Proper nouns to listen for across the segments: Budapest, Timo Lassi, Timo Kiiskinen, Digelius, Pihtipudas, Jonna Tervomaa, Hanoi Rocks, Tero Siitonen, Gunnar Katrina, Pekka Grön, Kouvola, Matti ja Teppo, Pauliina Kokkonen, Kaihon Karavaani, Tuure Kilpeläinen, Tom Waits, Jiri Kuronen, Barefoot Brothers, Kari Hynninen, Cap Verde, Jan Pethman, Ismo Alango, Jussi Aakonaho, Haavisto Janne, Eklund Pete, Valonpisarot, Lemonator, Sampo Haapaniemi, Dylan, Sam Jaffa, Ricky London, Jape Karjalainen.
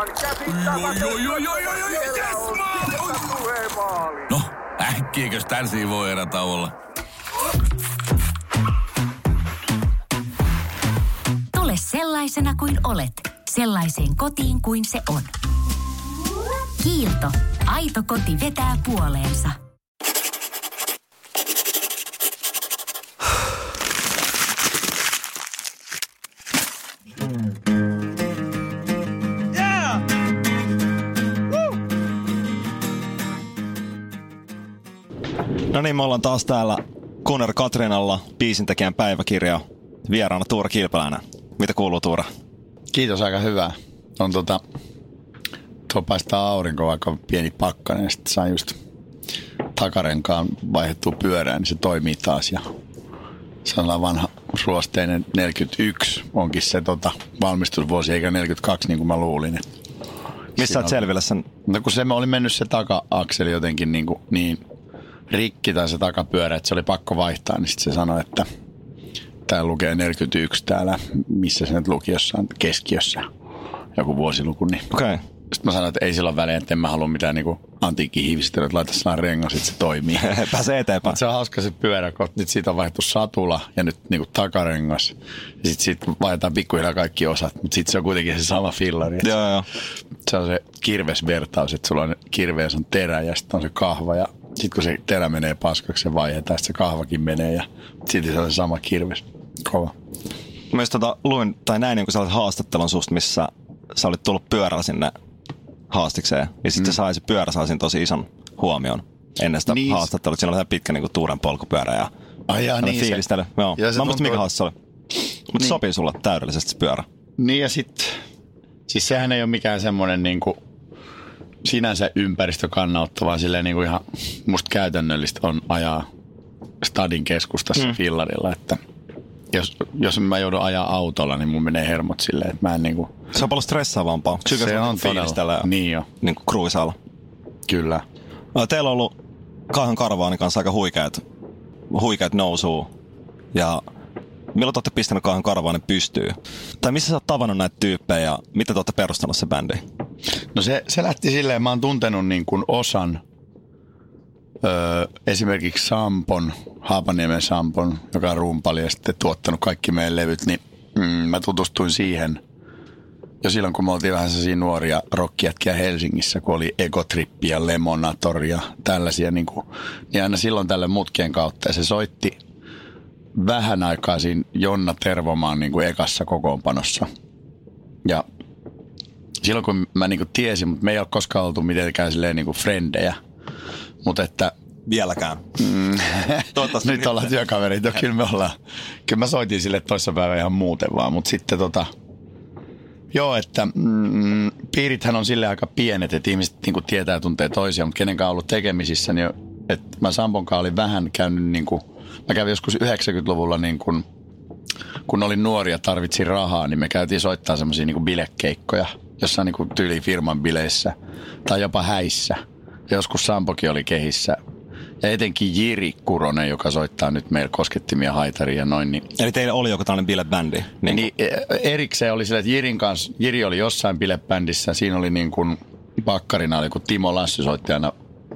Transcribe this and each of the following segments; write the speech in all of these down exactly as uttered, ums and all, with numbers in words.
aivan käsittämätöntä. No, äkkiäkös tän siivoo erätauolla? Tule sellaisena kuin olet, sellaiseen kotiin kuin se on. Kiilto. Aito koti vetää puoleensa. No niin, me ollaan taas täällä Gunnar Katrinalla, biisintekijän päiväkirja. Vieraana Tuure Kilpeläinen. Mitä kuuluu, Tuure? Kiitos, aika hyvää. On tota, tuo paistaa aurinko, vaikka pieni pakkanen. Sitten saa just takarenkaan vaihdettua pyörään, niin se toimii taas. Ja sellainen vanha ruosteinen neljäkymmentäyksi onkin se tota, valmistusvuosi, eikä neljäkymmentäkaksi, niin kuin mä luulin. Missä olet selvillä sen? No kun se, mä olin mennyt se taka-akseli jotenkin niin, kuin, niin rikki tai se takapyörä, että se oli pakko vaihtaa, niin sitten se sanoi, että täällä lukee neljäkymmentäyksi täällä, missä se nyt luki jossain keskiössä, joku vuosiluku. Niin. Okay. Sitten mä sanoin, että ei sillä ole väliä, että en mä halua mitään niin antiikkihiivistelyä, että laita sellainen rengas, sitten se toimii. Pääsee eteenpäin. Mut se on hauska se pyörä, kun nyt siitä on vaihtu satula ja nyt niin kuin takarengas. Sitten siitä vaihdetaan pikkuhiljaa kaikki osat, mutta sitten se on kuitenkin se sama fillari. Joo, joo. Se on se kirvesvertaus, että sulla on kirveessä on terä ja sitten on se kahva ja sitten kun se terä menee paskaksi, se vaihdetaan, sitten se kahvakin menee ja sitten se on se sama kirves. Kova. Myös tota, luin tai näin jonkun sellaisen haastattelun susta, missä sä olit tullut pyörällä sinne haastikseen. Ja sitten mm. sai se pyörä sai tosi ison huomion ennen sitä niin. haastattelua. Siinä oli pitkä niinku Tuuren polkupyörä ja Aijaa, niin fiilistely. Se. Joo. Ja se mä muistin, mikä haaste se oli. Mutta niin. Sopii sulle täydellisesti se pyörä. Niin ja sitten, siis sehän ei ole mikään semmoinen niinku sinänsä ympäristökannalta, vaan silleen niinku ihan musta käytännöllistä on ajaa stadin keskustassa mm. fillarilla, että Jos, jos mä joudun ajaa autolla, niin mun menee hermot silleen, että mä en niinku... Se on paljon stressaavampaa. Sykäs se on todella. Niin jo. Niinku kruisailla. Kyllä. No, teillä on ollut Kaihon Karavaanin kanssa aika huikeat, huikeat nousuu. Ja milloin te olette pistänyt Kaihon Karavaanin pystyy? Tai missä sä oot tavannut näitä tyyppejä ja mitä te olette perustanut se bändi? No se, se lähti silleen, mä oon tuntenut niin kuin osan... Öö, esimerkiksi Sampon, Haapaniemen Sampon, joka on rumpali ja sitten tuottanut kaikki meidän levyt, niin mm, mä tutustuin siihen jo silloin, kun me oltiin vähän sellaisia nuoria rockijätkiä Helsingissä, kun oli Egotrippi ja Lemonator ja tällaisia, niin, kuin, niin aina silloin tälle mutkien kautta. Ja se soitti vähän aikaa siinä Jonna Tervomaan niin kuin ekassa kokoonpanossa. Ja silloin, kun mä niin kuin tiesin, mutta me ei ole koskaan oltu mitenkään silleen niin kuin frendejä, mutta että... Vieläkään. Mm, nyt miten. Ollaan työkaverit, jo kyllä me ollaan. Kyllä mä soitin sille toissapäivä ihan muuten vaan, mutta sitten tota... Joo, että mm, piirithän on sille aika pienet, että ihmiset niinku tietää ja tuntee toisiaan, mutta kenenkaan on ollut tekemisissä, niin että mä Samponkaan olin vähän käynyt niinku... Mä kävin joskus yhdeksänkymmentäluvulla niin kun, kun olin nuori ja tarvitsin rahaa, niin me käytiin soittaa semmosia niinku bilekeikkoja, jossain niinku tyyli firman bileissä tai jopa häissä. Joskus Sampokin oli kehissä. Ja etenkin Jiri Kuronen, joka soittaa nyt meillä koskettimia haitaria ja noin. Niin... Eli teillä oli joku tällainen bilebändi? Niin niin, erikseen oli sillä, että Jirin kanssa, Jiri oli jossain bilebändissä. Siinä oli niin kuin pakkarina, oli kun Timo Lassi soitti aina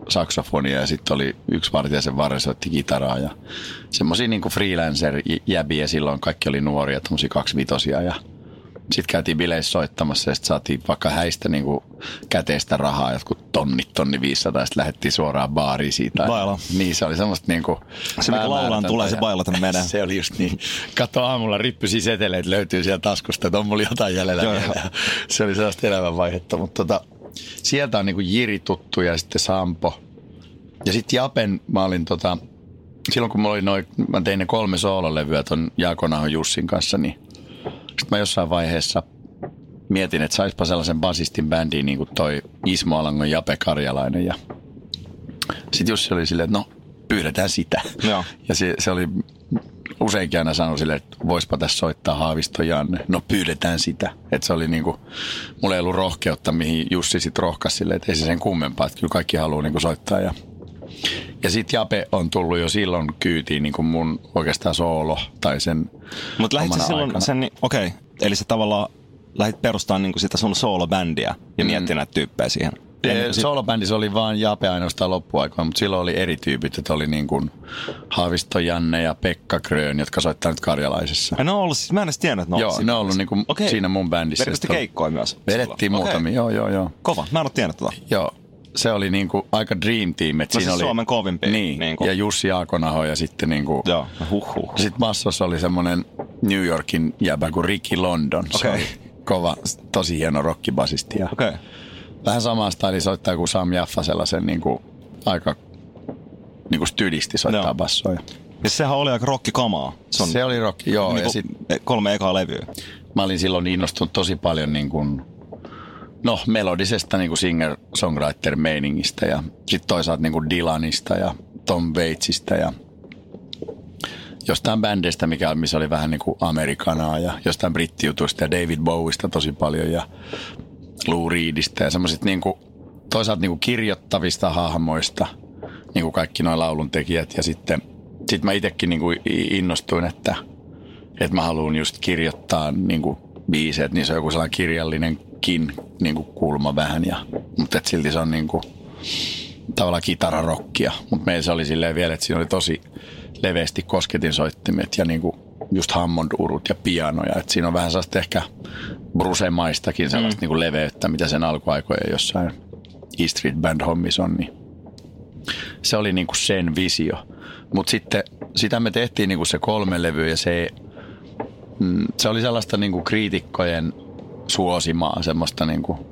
saksofonia ja sitten oli yksi Vartiaisen Varre soitti kitaraa. Ja semmosia niin kuin freelancer-jäbiä silloin. Kaikki oli nuoria, tommosia kaksivitosia ja... Sitten käytiin bileissä soittamassa ja sitten saatiin vaikka häistä niin kuin käteistä rahaa, jotkut tonnit, tonni viisisataa, ja sitten lähdettiin suoraan baariin siitä. Baila. Niin, se oli semmoista niin kuin... Se mikä laulaan tulee, ja se bailata menee. Se oli just niin. Katso aamulla rippysi seteleet löytyy sieltä taskusta, että on mulla jotain jäljellä. Joo, se oli sellaista elämänvaihetta, mutta tota, sieltä on niin kuin Jiri tuttu ja sitten Sampo. Ja sitten Japen mä olin tota... Silloin kun mä, olin noin, mä tein ne kolme soololevyä ton Aakonahon Jussin kanssa, niin... Sitten mä jossain vaiheessa mietin, että saispa sellaisen basistin bändiin niin kuin toi Ismo Alango ja Jape Karjalainen. Ja... Sitten Jussi oli silleen, että no, pyydetään sitä. Joo. Ja se, se oli useinkin aina sanonut silleen, että voispa tässä soittaa Haavisto Janne. No, pyydetään sitä. Että se oli niin kuin, mulla ei ollut rohkeutta, mihin Jussi sitten rohkasi silleen, että ei se sen kummempaa. Että kyllä kaikki haluaa niin kuin soittaa. Ja, ja sitten Jape on tullut jo silloin kyytiin niin kuin mun oikeastaan soolo tai sen... Mutta lähditkö silloin sen, okei, okay. Eli se tavallaan lähdit perustamaan niin sitä sun soolobändiä ja miettiä mm. näitä tyyppejä siihen? Ennen, soolobändissä oli vaan Jape ainoastaan loppuaikaan, mutta silloin oli eri tyypit, että oli niin kuin Haavisto Janne ja Pekka Grön, jotka soittaa nyt Karjalaisissa. En ole ollut, siis mä en edes tiennyt, että ne joo, ne on ollut niin kuin okay. siinä mun bändissä. Vedettiin keikkoja myös? Vedettiin okay. muutamia, joo joo joo. Kova, mä en ole tiennyt tota. Joo, se oli niin kuin aika dream team. Että no siinä siis oli Suomen kovimpia. Niin, niin ja Jussi Aakonaho ja sitten niin kuin. Joo, huhhuh. Sitten bassossa oli semmoinen New Yorkin jäbä kuin Ricky London. Se okay. kova, tosi hieno rockibasisti ja. Okei. Okay. Vähän samaa styliä soittaa kuin Sam Jaffa, sellaisen niin kuin, aika niin kuin stylisti soittaa joo. bassoja. Ja sehän oli aika rockikamaa. Se, se oli rock, joo. Niin ja sit, kolme ekaa levyä. Mä olin silloin innostunut tosi paljon niin kuin, no, melodisesta niin kuin singer-songwriter-meiningistä ja sitten toisaalta niin kuin Dylanista ja Tom Waitsista ja jostain bändeistä, mikä, missä oli vähän niin kuin amerikanaa ja jostain brittijutuista ja David Bowista tosi paljon ja Lou Reedistä ja semmoiset niinku, toisaalta niinku kirjoittavista hahmoista, niinku kaikki noi lauluntekijät. Ja sitten sit mä itekin niinku innostuin, että, että mä haluun just kirjoittaa niinku biiseet, niin se on joku sellainen kirjallinenkin niinku kulma vähän. Ja, mutta et silti se on niinku, tavallaan kitararokkia. Mutta meillä se oli silleen vielä, että siinä oli tosi leveästi kosketinsoittimet ja niinku just hammondurut ja pianoja. Et siinä on vähän sellaista ehkä brusemaistakin sellaista mm. niinku leveyttä, mitä sen alkuaikojen jossain E Street Band -hommissa on. Niin se oli niinku sen visio. Mutta sitten sitä me tehtiin niinku se kolme levyä ja se, mm, se oli sellaista niinku kriitikkojen suosimaa, semmoista niinku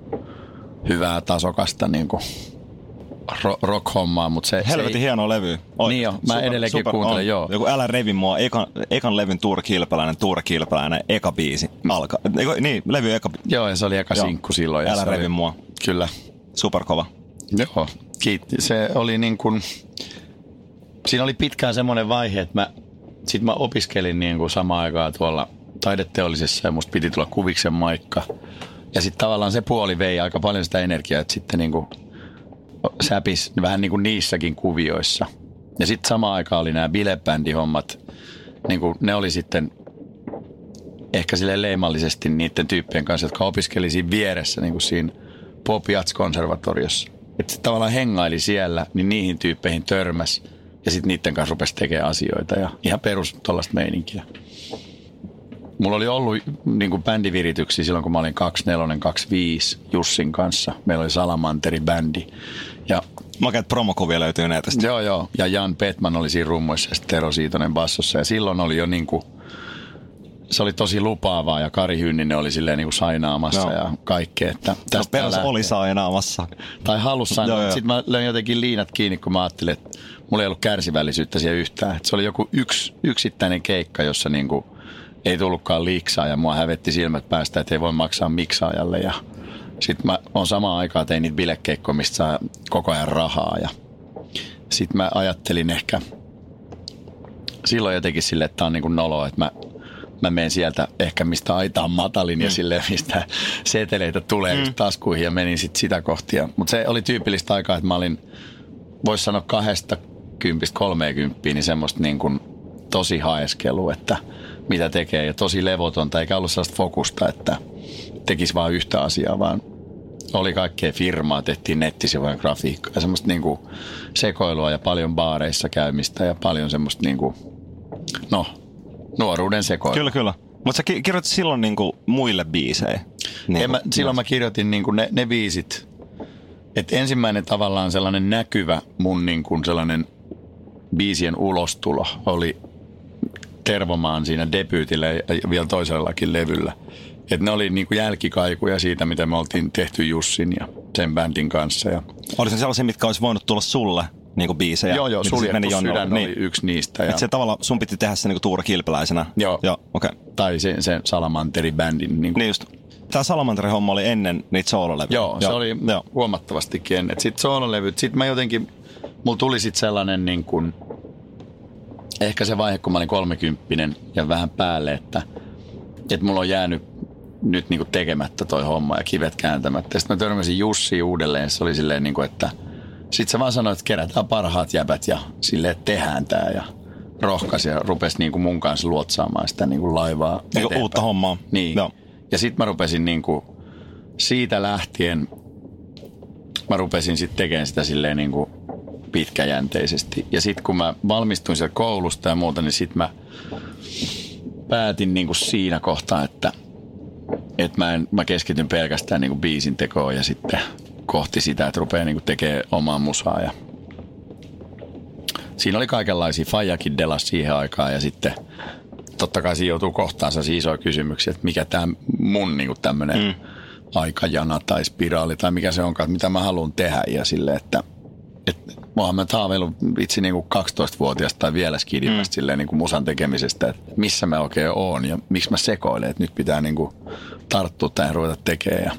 hyvää tasokasta niinku Ro- rock-hommaa, mutta se helvetin ei hieno levy. Oi, niin jo, mä super, edelleenkin super, kuuntelen, on. Joo. Joku Älä revi mua, ekan, ekan levyn Tuure Kilpeläinen, Tuure Kilpeläinen, eka biisi, alka. Eiku, niin, levy eka. Joo, ja se oli eka joo. sinkku silloin. Älä revi oli mua. Kyllä. Superkova. Joo, kiitti. Se oli niin kuin, siinä oli pitkään semmoinen vaihe, että mä, sit mä opiskelin niin kuin samaan aikaan tuolla taideteollisessa ja musta piti tulla kuviksen maikka. Ja sit tavallaan se puoli vei aika paljon sitä energiaa, että sitten niin kuin säpis vähän niin kuin niissäkin kuvioissa. Ja sitten samaan aikaan oli nämä bilebändihommat. Niin kuin ne oli sitten ehkä silleen leimallisesti niiden tyyppien kanssa, jotka opiskeli siinä vieressä, niin kuin siinä Pop Jazz -konservatoriossa. Että tavallaan hengaili siellä, niin niihin tyyppeihin törmäs. Ja sitten niiden kanssa rupesi tekemään asioita. Ja ihan perus tuollaista meininkiä. Mulla oli ollut niin kuin bändivirityksiä silloin, kun mä olin kaksikymmentäneljä kaksikymmentäviisi Jussin kanssa. Meillä oli Salamanteri-bändi. Ja makeat promokuvia löytyy näitä. Joo, joo. Ja Jan Pethman oli siinä rummoissa ja Tero Siitonen bassossa. Ja silloin oli jo niin kuin, se oli tosi lupaavaa ja Kari Hynninen oli silleen niin kuin sainaamassa no. ja kaikkea. Että no perässä oli sainaamassa. Tai halusi sainaa. Sitten mä löin jotenkin liinat kiinni, kun mä ajattelin, että mulla ei ollut kärsivällisyyttä siellä yhtään. Että se oli joku yks, yksittäinen keikka, jossa niin kuin ei tullutkaan liiksaa ja mua hävetti silmät päästä, että ei voi maksaa miksaajalle. Ja sitten mä oon samaan aikaan tein niitä bilekeikkoja, mistä saa koko ajan rahaa. Ja sitten mä ajattelin ehkä silloin jotenkin silleen, että tää on niinku noloa, että mä, mä menen sieltä ehkä mistä aita on matalin mm. ja silleen mistä seteleitä tulee mm. taskuihin ja menin sitten sitä kohtia. Mutta se oli tyypillistä aikaa, että mä olin, vois sanoa kahdesta kympistä kolmekymppiä, niin semmoista niin kuin tosi haeskelua, että mitä tekee, ja tosi levotonta, eikä ollut sellaista fokusta, että tekisi vaan yhtä asiaa, vaan oli kaikkea firmaa, tehtiin nettisivujen grafiikkaa ja semmoista niinku sekoilua ja paljon baareissa käymistä ja paljon semmoista niinku, no, nuoruuden sekoilua. Kyllä, kyllä. Mutta sä ki- kirjoitit silloin niinku muille biisejä? Niin mä, silloin mä kirjoitin niinku ne, ne biisit. Et ensimmäinen tavallaan sellainen näkyvä mun niinku sellainen biisien ulostulo oli Tervomaan siinä debyytillä ja vielä toisellakin levyllä. Et ne oli niinku jälkikaikuja siitä, mitä me oltiin tehty Jussin ja sen bändin kanssa. Ja oliko ne sellaisia, mitkä olisi voinut tulla sulle niinku biisejä? Joo, joo, Suljettu sydän niin oli yksi niistä. Ja et se tavallaan sun piti tehdä se niinku Tuure Kilpeläisenä? Joo, joo okay. Tai sen, sen Salamanteri-bändin. Niinku. Niin just. Tämä Salamanteri-homma oli ennen niitä soololevyjä. Joo, joo, se oli joo. huomattavastikin ennen. Sitten soololevyt, sitten mä jotenkin, mulla tuli sitten sellainen niin kuin ehkä se vaihe, kun mä olin kolmekymppinen ja vähän päälle, että, että mulla on jäänyt nyt niin kuin tekemättä toi homma ja kivet kääntämättä. Sitten mä törmäsin Jussi uudelleen, se oli silleen niin kuin, että sit se vaan sanoi, että kerätään parhaat jäbät ja silleen tehdään tää ja rohkaisi ja rupesi niin kuin mun kanssa luotsaamaan sitä niin kuin laivaa. Niin kuin uutta hommaa. Niin. Joo. Ja sit mä rupesin niinku siitä lähtien, mä rupesin sit tekemään sitä silleen niinku pitkäjänteisesti. Ja sit kun mä valmistuin sieltä koulusta ja muuta, niin sit mä päätin niinku siinä kohtaa, että et mä, en, mä keskityn pelkästään niinku biisin tekoon ja sitten kohti sitä, että rupeaa niinku tekemään omaa musaa. Ja siinä oli kaikenlaisia faijakin delas siihen aikaan ja sitten totta kai siinä joutuu kohtaansa isoja kysymyksiä, että mikä tämä mun niinku tämmöinen mm. aikajana tai spiraali tai mikä se onkaan, että mitä mä haluan tehdä ja silleen, että et, mä oon haaveillut itse niinku kaksitoistavuotiaasta tai vielä skidimmästä mm. silleen niinku musan tekemisestä, että missä mä oikein oon ja miksi mä sekoilen, että nyt pitää niinku tarttua tähän ruveta tekemään. Ja...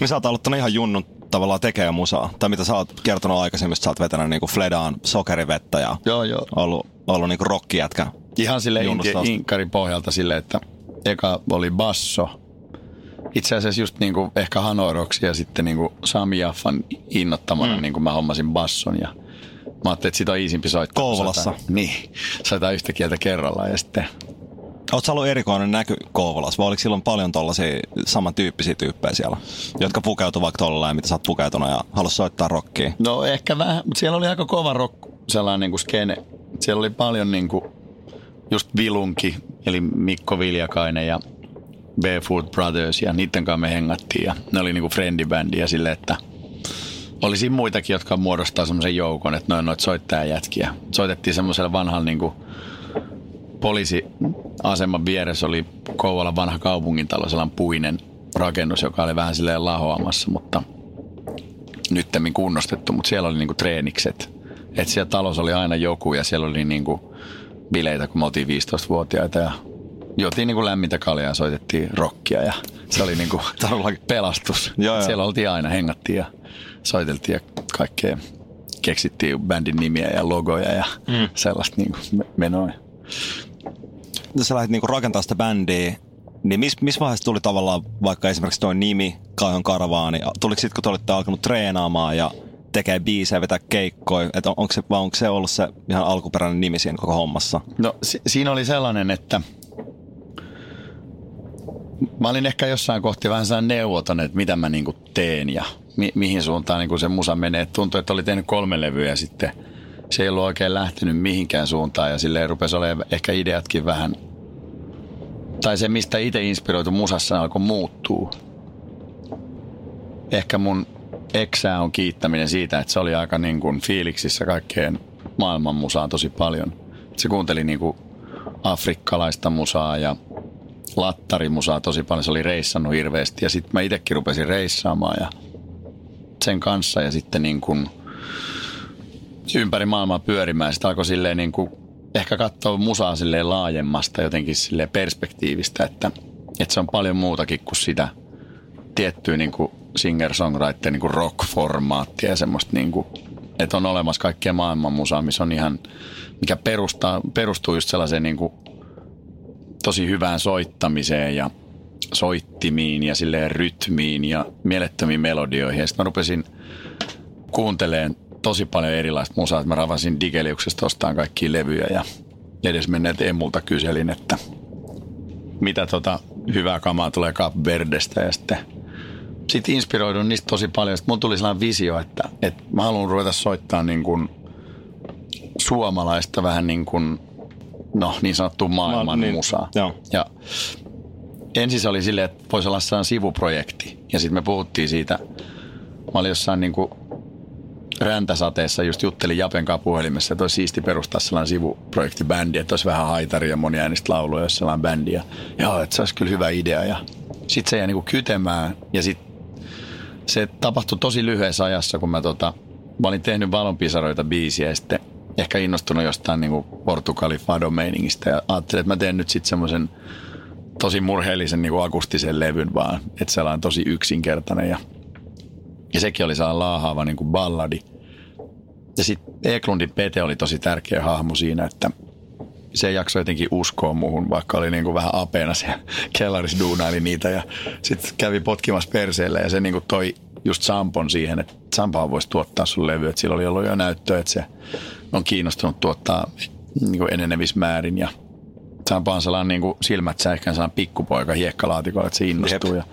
niin sä oot aloittanut ihan junnun tavallaan tekee musaa, tai mitä sä oot kertonut aikaisemmin, että sä oot vetänyt niinku Fledaan sokerivettä ja joo, joo. ollut, ollut niinku rockijätkä. Ihan silleen inkkarin pohjalta silleen, että eka oli basso. Itse asiassa just niinku ehkä Hanoiroksi ja sitten niinku Sam Jaffan innottamana mm. niinku mä hommasin basson ja mä ajattelin, että siitä on iisimpi soittaa. Kouvolassa. Saitaan, niin, saitaan yhtä kieltä kerrallaan ja sitten... Oletko ollut erikoinen näky Kouvolassa, vai oliko silloin paljon tuollaisia samantyyppisiä tyyppejä siellä, jotka pukeutuivat vaikka tuolla ja mitä sä oot pukeutunut ja haluaisi soittaa rockia? No ehkä vähän, mutta siellä oli aika kova rock, sellainen niin kuin skene. Siellä oli paljon niin kuin just Vilunki, eli Mikko Viljakainen ja Barefoot Brothers ja niiden kanssa me hengattiin ja ne oli niin kuin friendibändiä silleen, että oli siinä muitakin, jotka muodostaa semmoisen joukon, että noin noita soittajajätkiä. Soitettiin semmoisella vanhalla niin kuin poliisiaseman vieressä oli Kouvolan vanha kaupungintalo, sellainen puinen rakennus, joka oli vähän silleen lahoamassa, mutta nyttemmin kunnostettu, mutta siellä oli niinku treenikset. Et siellä talossa oli aina joku ja siellä oli niinku bileitä, kun me oltiin viisitoistavuotiaita ja juotiin niinku lämmintä kaljaa ja soitettiin rockia ja se oli niinku pelastus. Joo, siellä oltiin aina, hengattiin ja soiteltiin ja kaikkea. Keksittiin bändin nimiä ja logoja ja mm. sellaista niinku menoa. Sä lähdit niinku rakentamaan sitä bändiä, niin missä mis vaiheessa tuli tavallaan vaikka esimerkiksi toi nimi, Kaihon Karavaani, tuliko sit kun te olitte alkanut treenaamaan ja tekee biisejä, vetää keikkoja, että on, onko se, vai onko se ollut se ihan alkuperäinen nimi siinä koko hommassa? No si- siinä oli sellainen, että mä olin ehkä jossain kohti vähän sellainen neuvoton, että mitä mä niinku teen ja mi- mihin suuntaan niinku se musa menee. Tuntui, että oli tehnyt kolme levyä ja sitten se ei ollut oikein lähtenyt mihinkään suuntaan ja silleen rupesi olemaan ehkä ideatkin vähän, tai se mistä itse inspiroitu musassa alkoi muuttuu. Ehkä mun eksää on kiittäminen siitä, että se oli aika niin kuin fiiliksissä kaikkeen maailman musaa tosi paljon. Se kuunteli niin kuin afrikkalaista musaa ja lattarimusaa tosi paljon, se oli reissannut hirveästi ja sitten mä itsekin rupesin reissaamaan ja sen kanssa ja sitten niin kuin ympäri maailmaa pyörimään. Sitä alkoi silleen niin kuin ehkä katsoa musaa silleen laajemmasta jotenkin silleen perspektiivistä, että, että se on paljon muutakin kuin sitä tiettyä niin kuin singer-songwriter niin kuin rock-formaattia ja semmoista, niin kuin, että on olemassa kaikkea maailman musaa, missä on ihan, mikä perustaa, perustuu just sellaiseen niin kuin tosi hyvään soittamiseen ja soittimiin ja silleen rytmiin ja mielettömiin melodioihin. Ja sitten mä rupesin kuuntelemaan tosi paljon erilaista musaa, että mä ravasin Digeliuksesta ostaan kaikkia levyjä ja edesmenneet emulta kyselin, että mitä tota hyvää kamaa tulee Cap Verdestä ja sitten sit inspiroidun niistä tosi paljon. Sitten mun tuli sellainen visio, että, että mä haluan ruveta soittaa niin kuin suomalaista vähän niin kuin no niin sanottua maailman Ma, niin, musaa. Joo. Ja ensin se oli silleen, että voisi olla sellainen sivuprojekti ja sitten me puhuttiin siitä, mä olin jossain niin kuin räntäsateessa just juttelin Japen kanssa puhelimessa, että olisi siisti perustaa sellainen sivuprojektibändi, että olisi vähän haitaria ja moniäänistä lauluja, jos sellainen bändi. Ja joo, että se olisi kyllä hyvä idea. Ja sitten se jäi niinku kytemään ja sit se tapahtui tosi lyhyessä ajassa, kun mä, tota, mä olin tehnyt Valonpisaroita biisiä ja sitten ehkä innostunut jostain niinku Portugalin fado-meiningistä ja ajattelin, että mä teen nyt sitten semmoisen tosi murheellisen niinku akustisen levyn vaan, että sellainen tosi yksinkertainen ja Ja sekin oli sellainen laahaava niin kuin balladi. Ja sitten Eklundin Pete oli tosi tärkeä hahmo siinä, että se jaksoi jotenkin uskoa muuhun, vaikka oli niin kuin vähän apeena siellä kellarissa duunaili niitä. Ja sitten kävi potkimassa perseellä ja se niin kuin toi just Sampon siihen, että Sampahan voisi tuottaa sun levyä. Että sillä oli ollut jo näyttöä, että se on kiinnostunut tuottaa niin kuin enenevissä määrin. Ja Sampan sellainen niin kuin silmät säihkään sellainen pikkupoika hiekkalaatikolla, että se innostuu. Ja,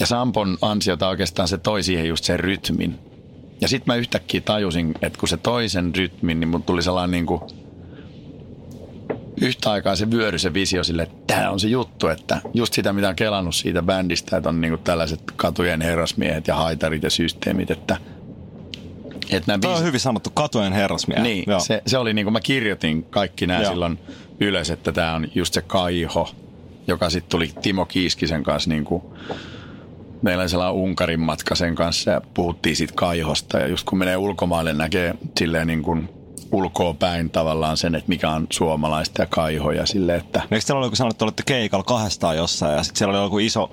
ja Sampon ansiota oikeastaan se toi siihen just sen rytmin. Ja sitten mä yhtäkkiä tajusin, että kun se toi sen rytmin, niin mun tuli sellainen niin kuin yhtä aikaa se vyöry, se visio sille, että tämä on se juttu, että just sitä, mitä on kelannut siitä bändistä, että on niin kuin tällaiset katujen herrasmiehet ja haitarit ja systeemit, että Tämä biis... on hyvin sanottu, katujen herrasmies. Niin, se, se oli niin kuin mä kirjoitin kaikki nämä Joo. silloin ylös, että tämä on just se Kaiho, joka sitten tuli Timo Kiiskisen kanssa. Niin kuin, meillä oli sellainen Unkarin matka sen kanssa ja puhuttiin siitä Kaihosta. Ja just kun menee ulkomaille, näkee silleen niin kuin ulkoa päin tavallaan sen, että mikä on suomalaista ja Kaihoja. Silleen, että... Eikö siellä oli joku sanottu, että olette keikalla kahdestaan jossain ja sitten siellä oli joku iso...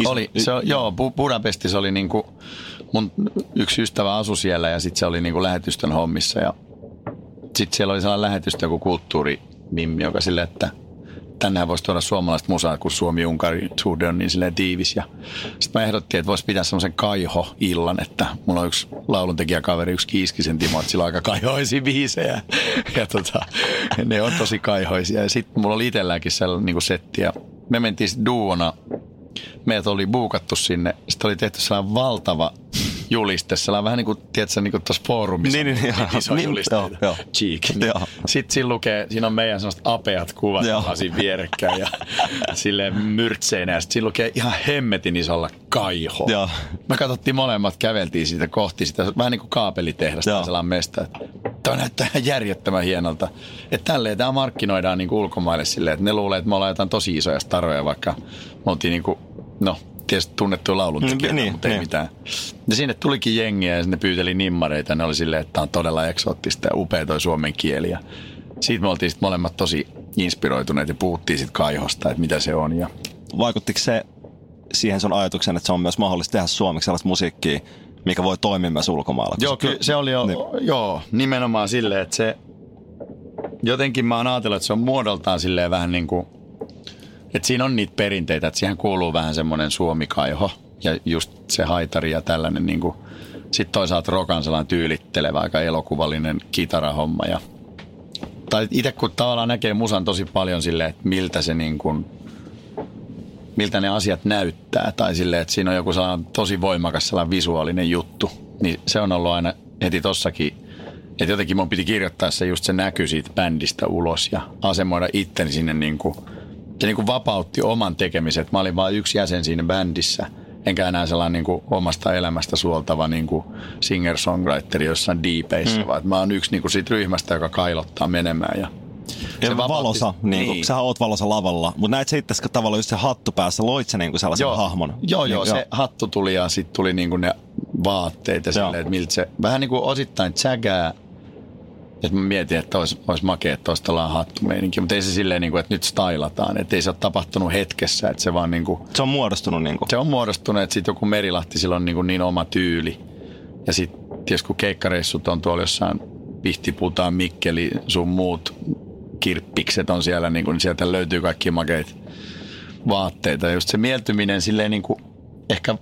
iso... Oli, se, joo, Budapestissa oli niin kuin... Mun yksi ystävä asui siellä ja sitten se oli niinku lähetystön hommissa ja sitten siellä oli sellainen lähetystö joku kulttuurimimmi, joka silleen, että tänään voisi tuoda suomalaiset musaa, kun Suomi-Unkari-suhde on niin silleen tiivis. Ja sitten mä ehdottiin, että voisi pitää semmoisen kaiho-illan, että mulla on yksi lauluntekijäkaveri, yksi Kiiskisen Timo, että sillä on aika kaihoisia biisejä. Ja tota, ne on tosi kaihoisia. Ja sitten mulla oli itselläänkin sellainen niinku setti ja me mentiin sitten duona. Meitä oli buukattu sinne. Sitten oli tehty sellainen valtava juliste. Sellainen vähän niin kuin, tiedätkö, niin kuin tuossa foorumissa. Niin, niin, iso niin, juliste. Joo, joo. Cheek. Niin. Sitten siinä lukee, siinä on meidän sellaiset apeat kuvat siinä vierekkäin ja silleen myrtseinä. Ja sitten siinä lukee ihan hemmetin isolla Kaiho. Joo. Me katsottiin molemmat, käveltiin siitä kohti sitä. Vähän niin kuin kaapelitehdasta joo. sellainen mestä. Tämä näyttää ihan järjettömän hienolta. Että tälleen tämä markkinoidaan niin kuin ulkomaille silleen, että ne luulee, että me ollaan jotain tosi isoja staroja, vaikka me oltiin niin kuin, no, tietysti tunnettuja lauluntekijöitä, niin, mutta ei niin. mitään. Ja sinne tulikin jengiä ja sinne pyyteli nimmareita. Ne oli silleen, että tämä on todella eksoottista ja upea toi suomen kieli. Ja siitä me oltiin sitten molemmat tosi inspiroituneet ja puhuttiin sitten Kaihosta, että mitä se on. Ja... Vaikuttiko se siihen sun ajatukseen, että se on myös mahdollista tehdä suomeksi sellaista musiikkia, mikä voi toimia myös ulkomailla? Joo, kyllä se oli jo, niin. joo, nimenomaan silleen, että se... Jotenkin mä oon ajatellut, että se on muodoltaan silleen vähän niin kuin... Että siinä on niitä perinteitä, että siihen kuuluu vähän semmoinen suomikaiho ja just se haitari ja tällainen niin kuin... Sitten toisaalta rokan sellainen tyylittelevä, aika elokuvallinen kitarahomma ja... Tai itse kun tavallaan näkee musan tosi paljon silleen, että miltä se niin kuin... Miltä ne asiat näyttää tai silleen, että siinä on joku sellainen tosi voimakas sellainen visuaalinen juttu. Niin se on ollut aina heti tossakin... Että jotenkin mun piti kirjoittaa se just se näky siitä bändistä ulos ja asemoida itteni sinne niin kuin... Se niin kuin vapautti oman tekemisen. Mä olin vain yksi jäsen siinä bändissä. Enkä enää sellainen niin kuin omasta elämästä suoltava niin kuin singer-songwriteri jossain diipeissä. Mm. Vaan mä oon yksi niin kuin siitä ryhmästä, joka kailottaa menemään. Ja se ja vapautti... valosa, niin kuin, niin. Sähän oot valosa lavalla. Mutta näit se itse tavallaan just se hattu päässä. Loit se niin kuin sellaisen joo. hahmon. Joo, joo. Niin, se joo. hattu tuli ja sitten tuli niin kuin ne vaatteet ja silleen, että miltä se vähän niin kuin osittain tsägää. Että mä mietin, että olisi, olisi makea, että olisi tällainen hattumeininki, mutta ei se silleen, niin kuin, että nyt stailataan. Että ei se ole tapahtunut hetkessä, että se vaan niin kuin... Se on muodostunut niin kuin... Se on muodostunut, että sitten joku Merilahti, sillä on niin, kuin niin oma tyyli. Ja sitten tietysti kun keikkareissut on tuolla jossain Pihtiputaan, Mikkeli, sun muut kirppikset on siellä, niin, kuin, niin sieltä löytyy kaikki makeita vaatteita. Ja just se mieltyminen silleen niin kuin ehkä...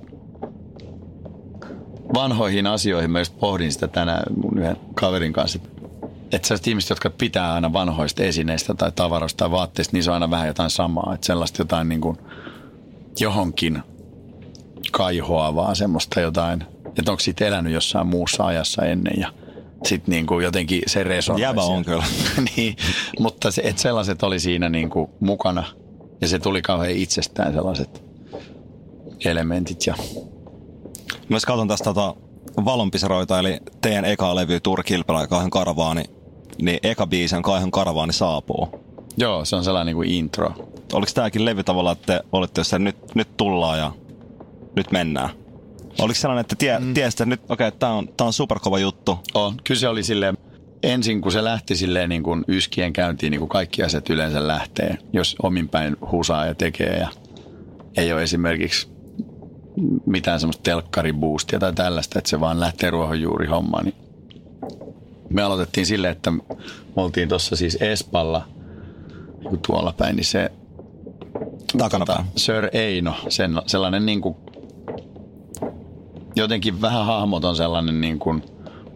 Vanhoihin asioihin mä just pohdin sitä tänään mun yhden kaverin kanssa. Että sellaiset ihmiset, jotka pitää aina vanhoista esineistä tai tavaroista tai vaatteista, niin se on aina vähän jotain samaa. Että sellaista jotain niin kuin johonkin kaihoavaa semmoista jotain. Että onko siitä elänyt jossain muussa ajassa ennen ja sitten niin kuin jotenkin se resonoi. Jäbä on kyllä. niin, mutta se, että sellaiset oli siinä niin kuin mukana ja se tuli kauhean itsestään sellaiset elementit ja... Mä myös katson tästä tota Valonpisaroita, eli teidän eka levy Tuure Kilpeläinen Kaihon Karavaani, niin eka biisi on Kaihon Karavaani saapuu. Joo, se on sellainen niin kuin intro. Oliko tääkin levy tavallaan, että te olette jossain, nyt, nyt tullaan ja nyt mennään? Oliko sellainen, että tie, mm. tiesitte, että nyt, okei, okay, tää on, tää on superkova juttu? On, kyllä se oli silleen, ensin kun se lähti silleen niin kuin yskien käyntiin, niin kuin kaikki asiat yleensä lähtee, jos ominpäin husaa ja tekee ja ei ole esimerkiksi... mitään semmoista telkkariboostia tai tällaista, että se vaan lähtee ruohonjuuri hommaan. Niin me aloitettiin silleen, että me oltiin tuossa siis Espalla tuolla päin, niin se tuota, Sir Eino, sen, sellainen niin kuin, jotenkin vähän hahmoton sellainen niin kuin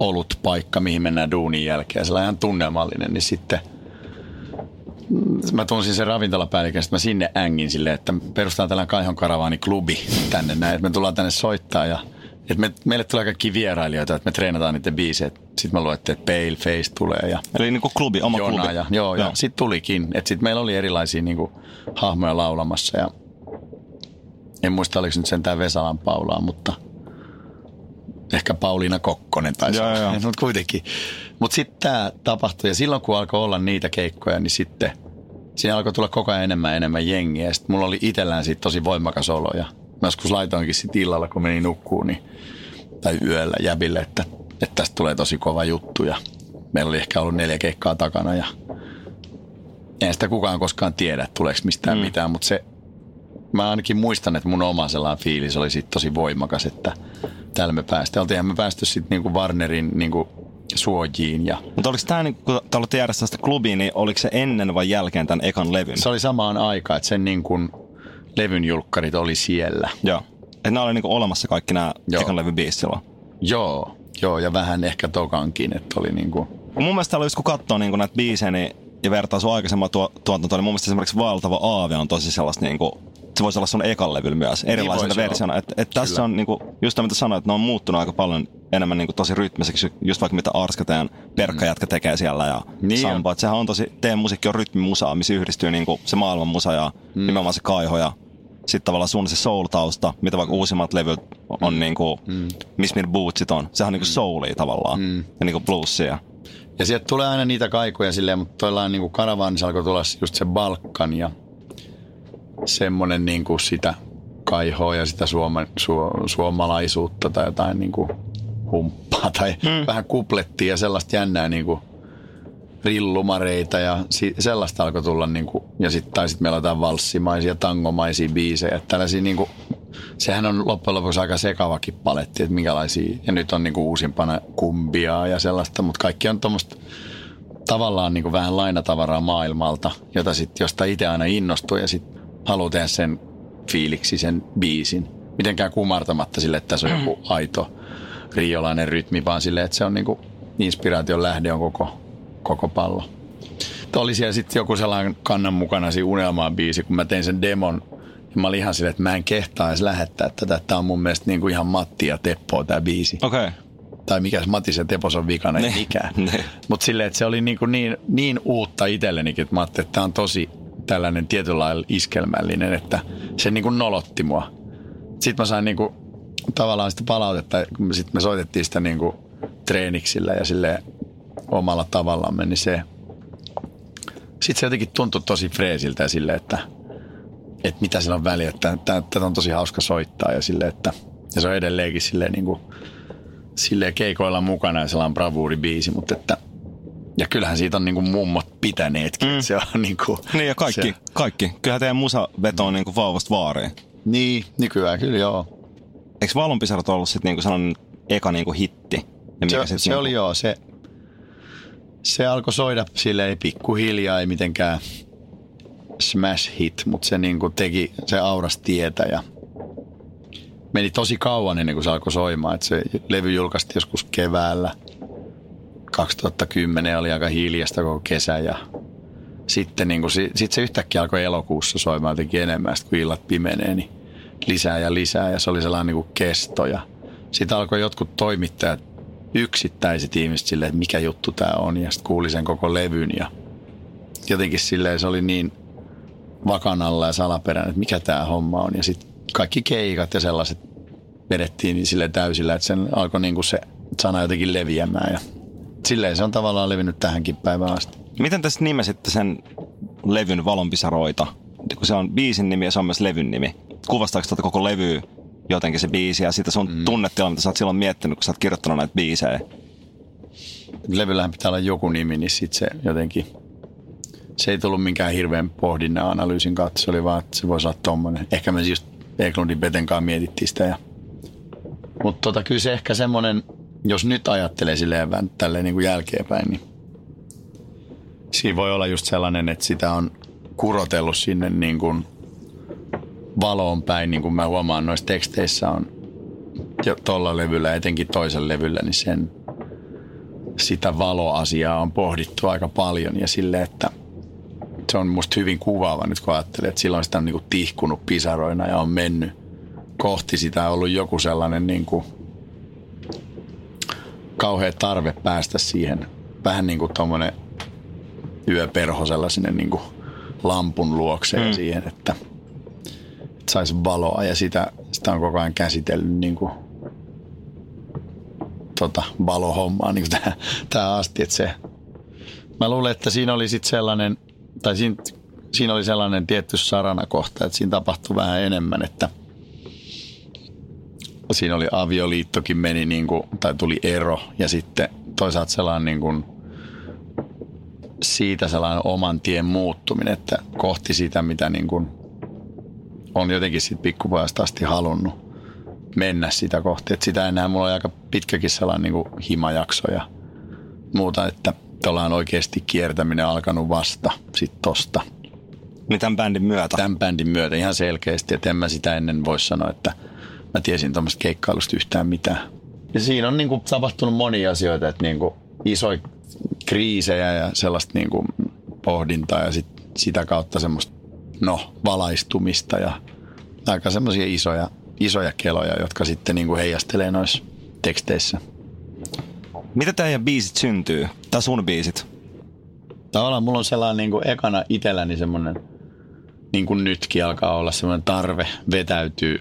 olut paikka, mihin mennään duunin jälkeen, sellainen ihan tunnelmallinen, niin sitten Mä tunsin sen ravintolapäällikön, että mä sinne ängin silleen, että perustan tällainen Kaihon Karavaani-klubi tänne näin, että me tullaan tänne soittaa ja että me, meille tulee kaikki vierailijoita, että me treenataan niiden biisejä. Sitten mä luettiin, että Pale Face tulee. Ja eli niin kuin klubi, oma Jona, klubi. Ja, joo, ja sitten tulikin. Sitten meillä oli erilaisia niin kuin hahmoja laulamassa ja en muista, oliko nyt sentään Vesalan Paulaa, mutta ehkä Pauliina Kokkonen taisi olla. Mutta kuitenkin. Mutta sitten tämä tapahtui ja silloin kun alkoi olla niitä keikkoja, niin sitten siinä alkoi tulla koko ajan enemmän enemmän jengiä. Sitten mulla oli itsellään siitä tosi voimakas olo ja mä joskus laitoinkin sitten illalla, kun meni nukkuun niin, tai yöllä jäbille, että, että tästä tulee tosi kova juttu. Ja meillä oli ehkä ollut neljä keikkaa takana ja en sitä kukaan koskaan tiedä, että tuleeko mistään mm. mitään. Mutta se, mä ainakin muistan, että mun oma sellainen fiilis oli sitten tosi voimakas, että täällä me päästään. Oltiinhan me päästy sitten niinku Warnerin niinku suojiin. Ja mutta oliko tämä, niin, kun te olette järjestää sitä klubiin, niin oliko se ennen vai jälkeen tämän ekan levyn? Se oli samaan aikaan, että sen niin kuin levyn julkkarit oli siellä. Joo. Että nämä oli niinku olemassa kaikki nämä ekan levyn biisit silloin. Joo. Joo, ja vähän ehkä tokankin, että oli niinku mun mielestä täällä just kun katsoo niinku näitä biisejä niin, ja vertaa sun aikaisemman tuo, tuotantoon, niin mun mielestä esimerkiksi Valtava Aave on tosi sellaista niinku, se voisi olla sun ekan levyllä myös, erilaisena niin versiona. Että et tässä on niinku, just tämä mitä sanoin, että ne on muuttunut aika paljon enemmän niinku tosi rytmiseksi, just vaikka mitä Arska teidän perkkajätkä tekee siellä ja niin Sampo. Että sehän on tosi, teidän musiikki on rytmimusaa, missä yhdistyy niinku se maailmanmusa ja mm. nimenomaan se kaiho ja sitten tavallaan sun se soul-tausta, mitä vaikka uusimmat levyt on mm. niinku, mm. missä meidän bootsit on. Sehän on niinku soulia tavallaan mm. ja niinku bluesia. Ja sieltä tulee aina niitä kaikuja silleen, mutta toillaan niinku Karavaanissa alkoi tulla just se Balkan ja semmoinen niinku sitä kaihoa ja sitä suoma, su, suomalaisuutta tai jotain niinku humppaa tai mm. vähän kuplettia ja sellaista jännää niinku rillumareita ja si, sellaista alkoi tulla niinku ja sitten tai sit meillä on jotain valssimaisia, tangomaisia biisejä. Tällaisia niinku, sehän on loppujen lopuksi aika sekavakin paletti, että minkälaisia ja nyt on niinku uusimpana kumbiaa ja sellaista, mutta kaikki on tuommoista tavallaan niinku vähän lainatavaraa maailmalta, jota sit, josta itse aina innostuu ja sitten haluan tehdä sen fiiliksi, sen biisin. Mitenkään kumartamatta sille, että se on joku aito riolainen rytmi, vaan sille, että se on niin kuin inspiraation lähde on koko, koko pallo. Tuo oli siellä sitten joku sellainen kannan mukana siinä unelmaan biisi, kun mä tein sen demon. Ja mä olin ihan silleen, että mä en kehtaa edes lähettää tätä. Tämä on mun mielestä niin kuin ihan Matti ja Teppo tämä biisi. Okei. Okay. Tai mikäs Matis ja Tepos on vikana, ei mikään. Mutta silleen, että se oli niin, kuin niin, niin uutta itsellenikin, että mä ajattelin, että tämä on tosi tällainen tietynlailla iskelmällinen, että se niin kuin nolotti mua. Sitten mä sain niin kuin tavallaan sitä palautetta, sitten me soitettiin sitä niin kuin treeniksillä ja sille omalla tavallamme, niin se sitten se jotenkin tuntui tosi freesiltä ja sille, että, että mitä sillä on väliä, että tätä on tosi hauska soittaa ja sille, että ja se on edelleenkin silleen niin kuin silleen keikoilla mukana ja sellainen bravuuribiisi, mutta että ja kyllähän siitä on niinku mummot pitäneetkin. Mm. Se on niinku niin ja kaikki, se kaikki. Kyllähän teidän musa vetoo mm. niinku vauvasta vaariin. Niin, nykyään kyllä joo. Eiks Valonpisarot ollut sit niinku sanon eka niinku hitti? Ja se se niinku oli joo, se se alkoi soida silleen pikkuhiljaa, ei mitenkään smash hit, mutta se niinku teki, se auras tietä ja meni tosi kauan ennen kuin se alkoi soimaan. Et se levy julkaistiin joskus keväällä. kaksituhattakymmenen oli aika hiljasta koko kesä ja sitten niin kun, sit se yhtäkkiä alkoi elokuussa soimaan jotenkin enemmän, kun illat pimenee, niin lisää ja lisää ja se oli sellainen niin kesto ja sitten alkoi jotkut toimittajat, yksittäiset ihmiset silleen, että mikä juttu tämä on ja sitten kuuli sen koko levyn ja jotenkin silleen se oli niin vakan alla ja salaperäinen, että mikä tämä homma on ja sitten kaikki keikat ja sellaiset vedettiin niin silleen täysillä, että sen alkoi niin kun se sana jotenkin leviämään ja silleen se on tavallaan levinnyt tähänkin päivään asti. Miten tässä nimesitte sen levyn Valonpisaroita? Kun se on biisin nimi ja se on myös levyn nimi. Kuvastaako tätä koko levyä jotenkin se biisi ja sitä sun mm. tunnetila, mitä sä oot silloin miettinyt, kun sä oot kirjoittanut näitä biisejä? Levyllähän pitää olla joku nimi, niin sit se jotenkin se ei tullut minkään hirveän pohdinnan analyysin kautta. Se oli vaan, että se voisi olla tommonen. Ehkä me just Eklundin Betenkaan mietittiin sitä. Ja mutta tota, kyllä se ehkä semmonen, jos nyt ajattelee silleen tälleen niin kuin jälkeenpäin, niin siinä voi olla just sellainen, että sitä on kurotellut sinne niin kuin valoon päin, niin kuin mä huomaan noissa teksteissä on jo tolla levyllä, etenkin toisen levyllä, niin sen, sitä valoasiaa on pohdittu aika paljon ja silleen, että se on musta hyvin kuvaava nyt, kun ajattelee, että silloin sitä on niin kuin tihkunut pisaroina ja on mennyt kohti sitä, on ollut joku sellainen niin kuin kauhea tarve päästä siihen. Vähän niin kuin tommoinen yöperhosella sinne niin kuin lampun luokse ja mm. siihen, että, että saisi valoa, ja sitä, sitä on koko ajan käsitellyt niin kuin tota, valohommaa niin kuin tähän, tähän asti, että se mä luulen, että siinä oli sitten sellainen, tai siinä, siinä oli sellainen tietty saranakohta, että siinä tapahtui vähän enemmän, että siinä oli avioliittokin meni, niin kuin, tai tuli ero, ja sitten toisaalta sellainen niin kuin, siitä sellainen oman tien muuttuminen, että kohti sitä, mitä niin kuin, on jotenkin sitten pikkupojasta asti halunnut mennä sitä kohti. Että sitä enää mulla oli aika pitkäkin sellainen niin kuin himajakso ja muuta, että ollaan oikeasti kiertäminen alkanut vasta sitten tosta. Niin tämän bändin myötä? Tämän bändin myötä ihan selkeästi, että en mä sitä ennen voi sanoa, että mä tiesin tuommoista keikkailusta yhtään mitään. Ja siinä on niinku tapahtunut monia asioita, että niinku isoja kriisejä ja sellaista niinku pohdintaa ja sit sitä kautta semmoista no, valaistumista ja aika semmoisia isoja, isoja keloja, jotka sitten niinku heijastelee noissa teksteissä. Mitä teidän biisit syntyy? Tai sun biisit? Tavallaan mulla on sellainen niin kuin ekana itselläni semmoinen, niin kuin nytkin alkaa olla semmoinen tarve vetäytyy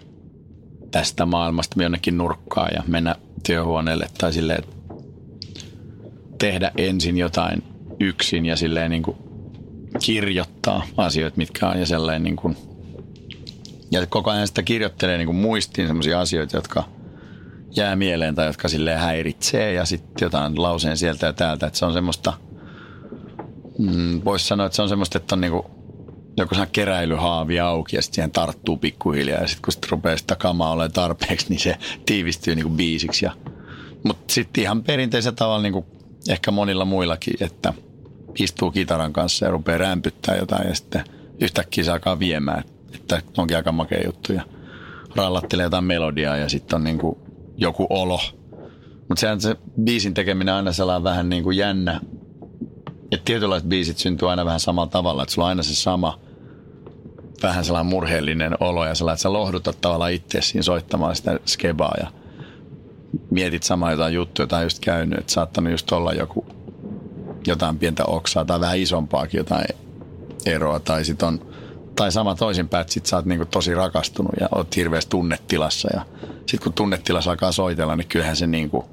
tästä maailmasta jonnekin nurkkaan ja mennä työhuoneelle tai silleen, tehdä ensin jotain yksin ja silleen niin kuin kirjoittaa asioita, mitkä on ja sellainen niin kuin, ja koko ajan sitä kirjoittelee niin kuin muistiin semmoisia asioita, jotka jää mieleen tai jotka silleen häiritsee ja sitten jotain lauseen sieltä ja täältä, että se on semmoista, mm, voisi sanoa, että se on semmoista, että on niinku joku sehän keräilyhaavi auki ja sitten siihen tarttuu pikkuhiljaa ja sitten kun sit rupeaa sitä kamaa olemaan tarpeeksi, niin se tiivistyy niinku biisiksi. Mutta sitten ihan perinteisellä tavalla niinku ehkä monilla muillakin, että istuu kitaran kanssa ja rupeaa rämpyttää jotain ja sitten yhtäkkiä se alkaa viemään, että onkin aika makea juttu ja rallattelee jotain melodiaa ja sitten on niinku joku olo. Mutta sehän se biisin tekeminen aina sellainen vähän niin kuin jännä. Että tietynlaiset biisit syntyy aina vähän samalla tavalla. Että sulla on aina se sama vähän sellainen murheellinen olo ja sellainen, että sä lohdutat tavallaan itseäsi siinä soittamaan sitä skebaa ja mietit samaa jotain juttuja, jota on just käynyt. Että saattanut just olla joku jotain pientä oksaa tai vähän isompaakin jotain eroa tai sit on tai sama toisinpäin, että sit sä oot niinku tosi rakastunut ja oot hirveässä tunnetilassa. Ja sit kun tunnetilassa alkaa soitella, niin kyllähän se niinku,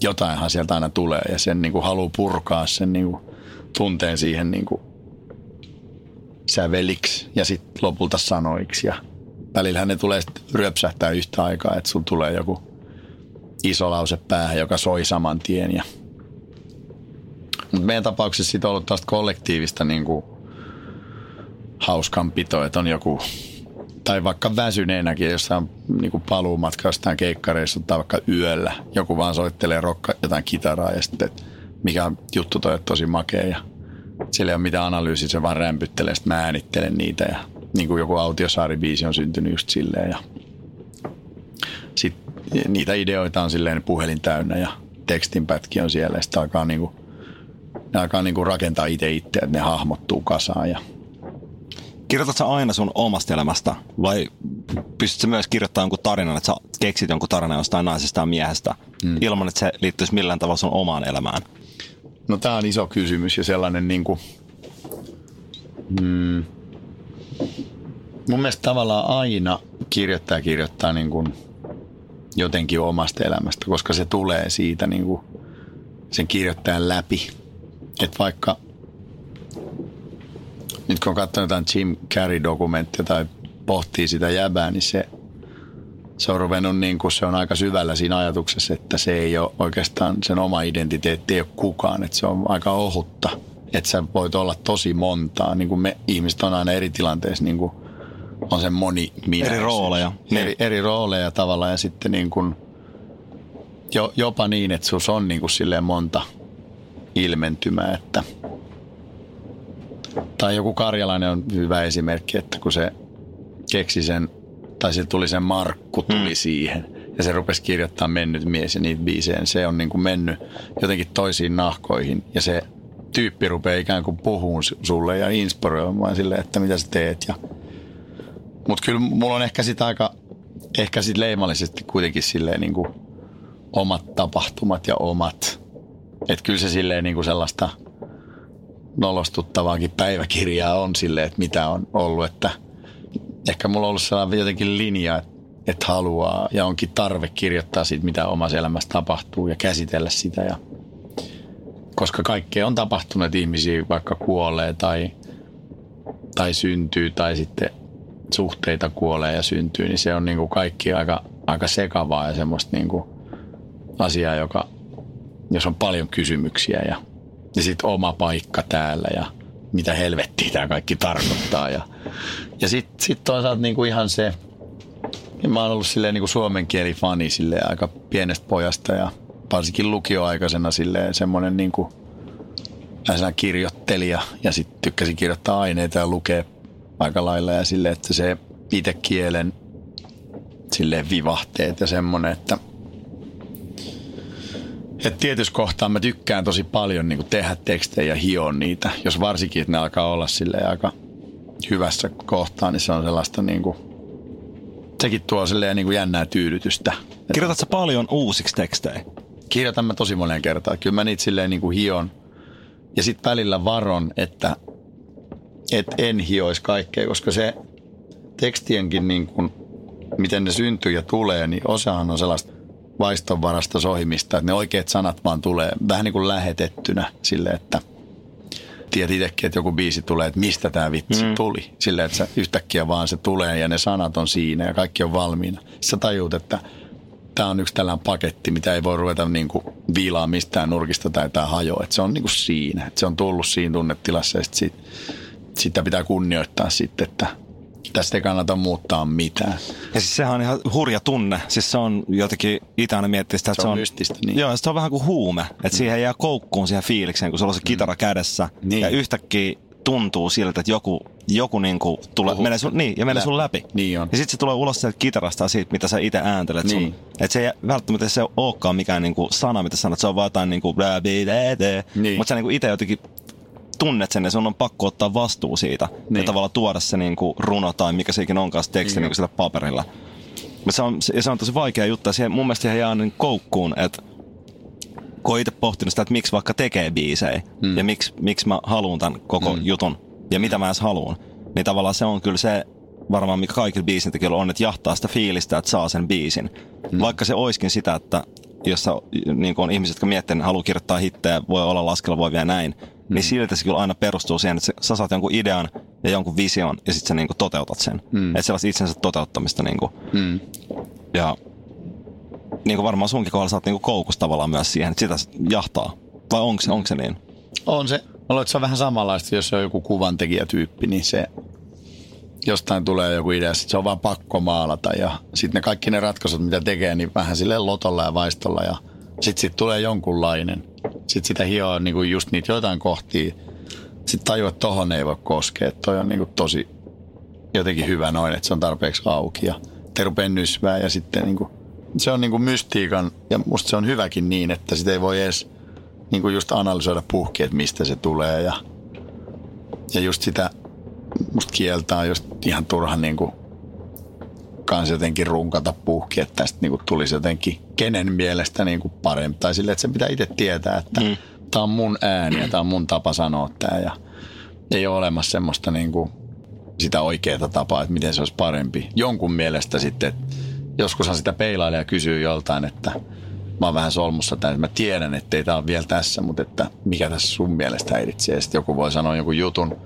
jotainhan sieltä aina tulee. Ja sen niinku haluu purkaa sen niinku tunteen siihen niinku säveliksi ja sit lopulta sanoiksi. Ja välillähän ne tulee sit ryöpsähtää yhtä aikaa, että sulla tulee joku iso lause päähän, joka soi saman tien. Ja mut meidän tapauksessa sit on ollut taas kollektiivista niinku hauskanpito, että on joku, tai vaikka väsyneenäkin, jossain niin paluumatka jostain keikkareissa tai vaikka yöllä, joku vaan soittelee rokka jotain kitaraa ja sitten, mikä juttu toi on tosi makea ja siellä ei ole mitään analyysiä, se vaan rämpyttelee, sitten mä äänittelen niitä ja niin kuin joku Autiosaari-biisi on syntynyt just silleen ja sitten niitä ideoita on silleen puhelin täynnä ja tekstinpätki on siellä ja sitten alkaa, niin kuin, ne alkaa niin kuin rakentaa itse itseä, että ne hahmottuu kasaan ja kirjoitatko sä aina sun omasta elämästä vai pystytkö myös kirjoittamaan jonkun tarinan, että sä keksit jonkun tarinan jostain naisesta ja miehestä mm. ilman, että se liittyisi millään tavalla sun omaan elämään? No tää on iso kysymys ja sellainen niinku mm, mun mielestä tavallaan aina kirjoittaa kirjoittaa niinku jotenkin omasta elämästä, koska se tulee siitä niinku sen kirjoittajan läpi. Et vaikka nyt kun on katsonut jotain Jim Carrey-dokumenttia tai pohtii sitä jäbää, niin se, se on ruvennut niin kuin se on aika syvällä siinä ajatuksessa, että se ei ole oikeastaan sen oma identiteetti, ei ole kukaan. Että se on aika ohutta, että sä voit olla tosi montaa. Niin kuin me ihmiset on aina eri tilanteissa, niin kuin on se moni minä. Eri rooleja. Eri, eri rooleja tavallaan ja sitten niin kuin jo, jopa niin, että sus on niin kuin silleen monta ilmentymää, että tai joku Karjalainen on hyvä esimerkki, että kun se keksi sen, tai se tuli sen Markku tuli mm. siihen, ja se rupesi kirjoittaa mennyt mies ja niitä biiseen. Se on niin kuin mennyt jotenkin toisiin nahkoihin, ja se tyyppi rupeaa ikään kuin puhumaan sulle ja inspiroimaan sille, että mitä sä teet. Ja... Mutta kyllä mulla on ehkä sit aika, ehkä sit leimallisesti kuitenkin silleen niin kuin omat tapahtumat ja omat. Että kyllä se silleen niin kuin sellaista nolostuttavaakin päiväkirjaa on silleen, että mitä on ollut. Että ehkä mulla on ollut sellainen jotenkin linja, että haluaa ja onkin tarve kirjoittaa siitä, mitä omassa elämässä tapahtuu ja käsitellä sitä. Ja koska kaikkea on tapahtunut, ihmisiä vaikka kuolee tai, tai syntyy tai sitten suhteita kuolee ja syntyy, niin se on niin kuin kaikki aika, aika sekavaa ja semmoista niin kuin asiaa, joka, jos on paljon kysymyksiä ja, ja sitten oma paikka täällä ja mitä helvettiä tämä kaikki tarkoittaa. Ja, ja sitten sit toisaalta niin kuin ihan se, mä oon ollut silleen niin kuin suomenkielifani silleen aika pienestä pojasta ja varsinkin lukioaikaisena silleen semmoinen niin kuin kirjoittelija ja sitten tykkäsin kirjoittaa aineita ja lukea aika lailla ja silleen, että se itse kielen silleen vivahteet ja semmoinen, että et tietyssä kohtaa mä tykkään tosi paljon niin kuin tehdä tekstejä ja hioa niitä, jos varsinkin, että ne alkaa olla silleen aika hyvässä kohtaa, niin se on sellaista niin kuin, sekin tuo silleen niin kuin jännää tyydytystä. Kirjoitatko paljon uusiksi tekstejä? Kirjoitan mä tosi monen kertaan. Kyllä mä niitä silleen niin kuin hion ja sitten välillä varon, että et en hioisi kaikkea, koska se tekstienkin, niin kuin, miten ne syntyy ja tulee, niin osahan on sellaista vaistonvarasta sohimista, että ne oikeat sanat vaan tulee vähän niin kuin lähetettynä sille, että tiedät itsekin, että joku biisi tulee, että mistä tämä vitsi mm. tuli. Silleen, että yhtäkkiä vaan se tulee ja ne sanat on siinä ja kaikki on valmiina. Sä tajut, että tämä on yksi tällainen paketti, mitä ei voi ruveta niin kuin viilaa mistään nurkista tai tämä hajoa. Että se on niin kuin siinä, että se on tullut siinä tunnetilassa ja sit sitä pitää kunnioittaa sitten, että tästä ei kannata muuttaa mitään. Ja siis sehän on ihan hurja tunne. Siis se on jotenkin, itse aina miettii sitä, että se on... Se on mystistä, niin. Joo, se on vähän kuin huume. Että mm. siihen jää koukkuun siihen fiilikseen, kun sulla on se kitara mm. kädessä. Niin. Ja yhtäkkiä tuntuu siltä, että joku, joku niinku tulee, menee sun, niin, ja menee läpi. sun läpi. Niin on. Ja sitten se tulee ulos sieltä kitarasta siitä, mitä sä itse ääntelet niin. sun. Että se ei välttämättä se olekaan mikään niinku sana, mitä sanot. Se on vaan jotain niinku... Niin. Mutta sä niinku itse jotenkin... tunnet sen ja sun on pakko ottaa vastuu siitä niin. ja tavallaan tuoda se niinku runo tai mikä se ikin onkaan se teksti niin. niinku sillä paperilla. Mutta se on, se on tosi vaikea juttu. Siihen, mun mielestä siihen jää niin koukkuun, että kun oon itse pohtinut sitä, että miksi vaikka tekee biisejä mm. ja miksi, miksi mä haluun tämän koko mm. jutun ja mitä mä edes haluun, niin tavallaan se on kyllä se varmaan, mikä kaikilla biisintekijöillä on, että jahtaa sitä fiilistä, että saa sen biisin. Mm. Vaikka se oiskin sitä, että jos niin on ihmiset, jotka miettii, että haluaa kirjoittaa hittejä, voi olla laskella, voi vielä näin, Mm. niin siltä se kyllä aina perustuu siihen, että sä saat jonkun idean ja jonkun vision ja sitten sä niinku toteutat sen. Mm. Että sellaista itsensä toteuttamista. Niinku. Mm. Ja niinku varmaan sunkin kohdalla sä oot niinku koukus tavallaan myös siihen, että sitä jahtaa. Vai onko se, onko se niin? On se. Mä se on vähän samanlaista, jos se on joku kuvantekijätyyppi, niin se jostain tulee joku idea, sit se on vaan pakko maalata. Ja sitten ne kaikki ne ratkaisut, mitä tekee, niin vähän silleen lotolla ja vaistolla ja sitten sit tulee jonkunlainen. Sitten sitä hioa niinku just niitä jotain kohtia. Sitten tajua, että tohon ei voi koskea. Toi on niinku tosi jotenkin hyvä noin, että se on tarpeeksi auki. Ja te rupeaa nysvään ja sitten niinku, se on niinku mystiikan. Ja musta se on hyväkin niin, että sitä ei voi edes niinku just analysoida puhki, että mistä se tulee. Ja, ja just sitä musta kieltää just ihan turhan niinku kans jotenkin runkata puhki, että tästä niinku tulisi jotenkin kenen mielestä niinku parempi. Tai silleen, että sen pitää itse tietää, että mm. tämä on mun ääni ja tämä on mun tapa sanoa tämä. Ja ei ole olemassa semmoista niinku sitä oikeaa tapaa, että miten se olisi parempi. Jonkun mielestä sitten, joskushan sitä peilailee ja kysyy joltain, että mä oon vähän solmussa tämän, että mä tiedän, että ei tämä ole vielä tässä, mutta että mikä tässä sun mielestä häiritsee. Ja sitten joku voi sanoa jonkun jutun,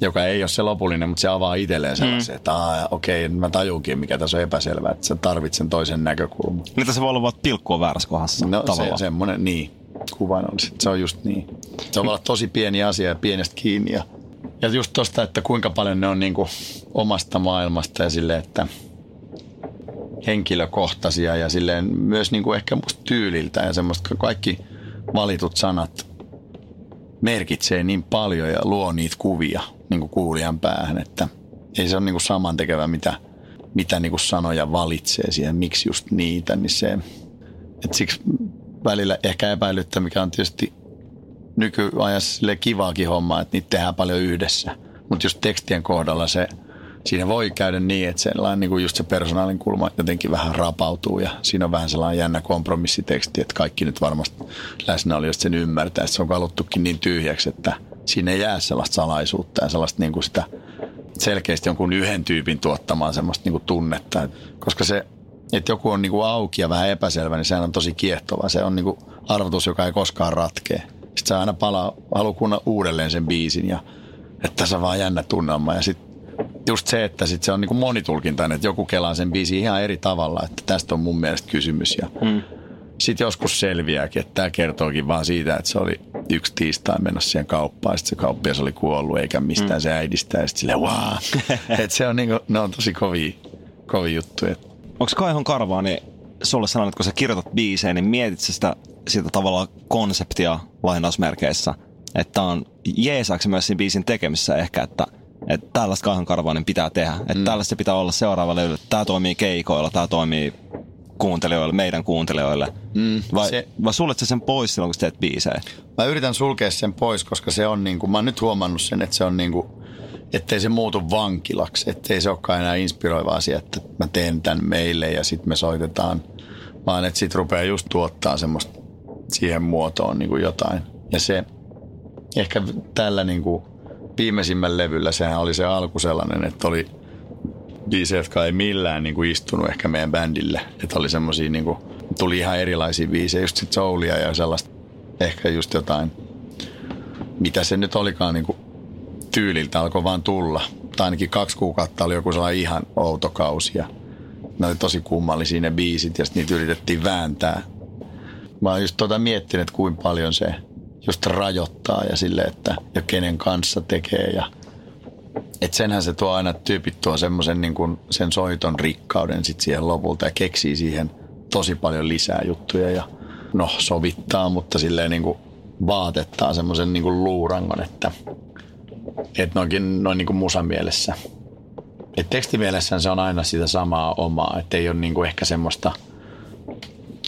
joka ei ole se lopullinen, mutta se avaa itselleen sellaisen, mm. että okei, okay, mä tajunkin, mikä tässä on epäselvää, että sä tarvitsen toisen näkökulman. Mitä se voi olla, että pilkku on väärässä kohdassa? No se, semmoinen, niin, kuvainnollisesti, se on just niin. Se voi olla tosi pieni asia ja pienestä kiinni. Ja, ja just tosta, että kuinka paljon ne on niin kuin omasta maailmasta ja silleen, että henkilökohtaisia ja silleen myös niin kuin ehkä musta tyyliltä ja semmoista, kaikki valitut sanat merkitsee niin paljon ja luo niitä kuvia niin kuin kuulijan päähän, että ei se ole niin kuin samantekevä, mitä, mitä niin kuin sanoja valitsee siihen, miksi just niitä, niin se, että siksi välillä ehkä epäilyttä, mikä on tietysti nykyajassa sille kivaakin hommaa, että niitä tehdään paljon yhdessä. Mutta just tekstien kohdalla se, siinä voi käydä niin, että sellainen, niin kuin just se persoonallinen kulma jotenkin vähän rapautuu ja siinä on vähän sellainen jännä kompromissiteksti, että kaikki nyt varmasti läsnäolijoista sen ymmärtää, että se on kaluttukin niin tyhjäksi, että siinä ei jää sellaista salaisuutta ja sellaista niin kuin sitä selkeästi jonkun yhden tyypin tuottamaan sellaista niin kuin tunnetta, koska se, että joku on niin kuin auki ja vähän epäselvä, niin sehän on tosi kiehtova. Se on niin kuin arvotus, joka ei koskaan ratkea. Sitten sä aina palaa, haluaa kuunnella uudelleen sen biisin ja että tässä on vaan jännä tunnelma. Ja sitten just se, että sit se on niin kuin monitulkintainen, että joku kelaa sen biisin ihan eri tavalla, että tästä on mun mielestä kysymys. Ja mm. sitten joskus selviääkin, että tämä kertookin vaan siitä, että se oli yksi tiistai menossa siihen kauppaan ja sitten se kauppias oli kuollut eikä mistään mm. se äidistä ja sitten silleen wow. Että se on niin kuin, ne on tosi kovia, kovia juttuja. Onko Kaihon Karavaani sulle sanonut, että kun sä kirjoitat biisejä, niin mietit sä sitä, sitä tavallaan konseptia lainausmerkeissä, että on jeesaaksi myös siinä biisin tekemisessä ehkä, että, että tällaista Kaihon Karavaanin pitää tehdä, että mm. tällaista pitää olla seuraavalle yllä, tää toimii keikoilla, tää toimii kuuntelijoille, meidän kuuntelijoille. Mm, vai, se... vai suljet sä sen pois silloin, kun sä teet biisejä? Mä yritän sulkea sen pois, koska se on niinku, mä oon nyt huomannut sen, että se on niinku, ettei se muutu vankilaksi, ettei se olekaan enää inspiroiva asia, että mä teen tän meille ja sit me soitetaan, vaan että sit rupeaa just tuottaa semmoista siihen muotoon niin kuin jotain. Ja se ehkä tällä niin kuin viimeisimmän levyllä sehän oli se alku sellainen, että oli biisejä, jotka ei millään niin kuin istunut ehkä meidän bändille. Että oli semmosia niin kuin, tuli ihan erilaisia biisejä, just sit soulia ja sellaista, ehkä just jotain, mitä se nyt olikaan niin kuin tyyliltä alkoi vaan tulla. Tai ainakin kaksi kuukautta oli joku sellainen ihan outo kausi. Ja ne oli tosi kummallisia ne biisit ja sitten niitä yritettiin vääntää. Mä oon just tuota miettinyt, että kuinka paljon se just rajoittaa ja sille, että ja kenen kanssa tekee. Ja, et senhän se tuo aina, tyypit tuo semmoisen niin kuin sen soiton rikkauden sit siihen lopulta ja keksii siihen tosi paljon lisää juttuja. Ja no sovittaa, mutta silleen niin kuin vaatettaa semmoisen niin kuin luurangon, että että noinkin noin niin kuin musamielessä. Et tekstimielessä se on aina sitä samaa omaa, että ei ole niin kuin ehkä semmoista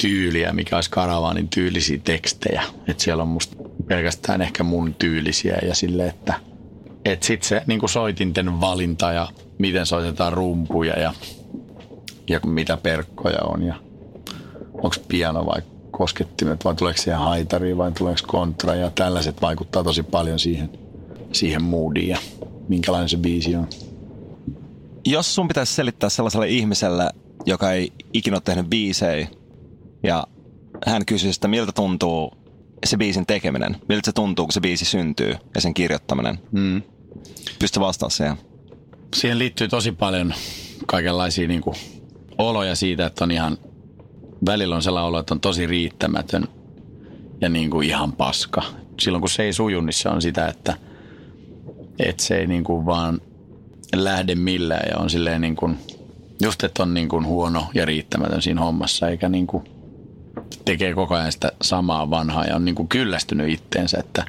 tyyliä, mikä olisi Karavaanin tyylisiä tekstejä. Että siellä on musta pelkästään ehkä mun tyylisiä ja sille, että et sit se niin kuin soitinten valinta ja miten soitetaan rumpuja ja, ja mitä perkkoja on ja onko piano vai koskettimet vai tuleeko siihen haitariin vai tuleeko kontra ja tällaiset vaikuttaa tosi paljon siihen. siihen moodiin ja minkälainen se biisi on. Jos sun pitäisi selittää sellaiselle ihmiselle, joka ei ikinä ole tehnyt biisejä, ja hän kysyisi, että miltä tuntuu se biisin tekeminen, miltä se tuntuu, kun se biisi syntyy ja sen kirjoittaminen. Mm. Pystyt vastaamaan siihen? Siihen liittyy tosi paljon kaikenlaisia niin kuin oloja siitä, että on ihan, välillä on sellainen olo, että on tosi riittämätön ja niin kuin ihan paska. Silloin kun se ei suju, niin se on sitä, että että se ei niin kuin vaan lähde millään ja on silleen niin kuin, just että on niin kuin huono ja riittämätön siinä hommassa eikä niin kuin tekee koko ajan sitä samaa vanhaa ja on niin kuin kyllästynyt itteensä. Että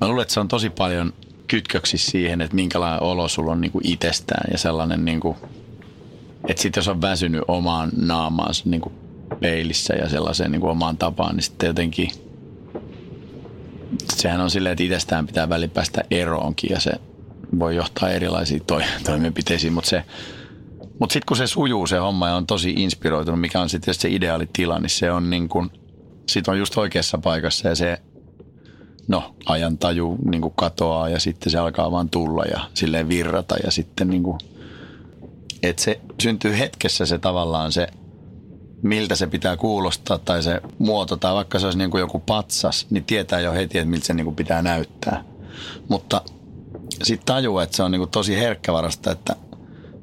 mä luulen, että se on tosi paljon kytköksissä siihen, että minkälainen olo sulla on niin kuin itsestään ja sellainen niin kuin, että sit jos on väsynyt omaan naamaansa niin kuin peilissä ja sellaiseen niin kuin omaan tapaan, niin sitten jotenkin sehän on silleen, että itsestään pitää välillä päästä eroonkin ja se voi johtaa erilaisiin toi, toimenpiteisiin, mutta mut sitten kun se sujuu se homma ja on tosi inspiroitunut, mikä on sitten se ideaalitila, niin se on niin kuin, sit on just oikeassa paikassa ja se, no, ajantaju niin kuin katoaa ja sitten se alkaa vaan tulla ja silleen virrata ja sitten niin kuin, että se syntyy hetkessä se tavallaan se, miltä se pitää kuulostaa tai se muoto tai vaikka se olisi niin kuin joku patsas, niin tietää jo heti, että miltä se niin kuin pitää näyttää. Mutta sitten tajuaa, että se on niin kuin tosi herkkävarasta, että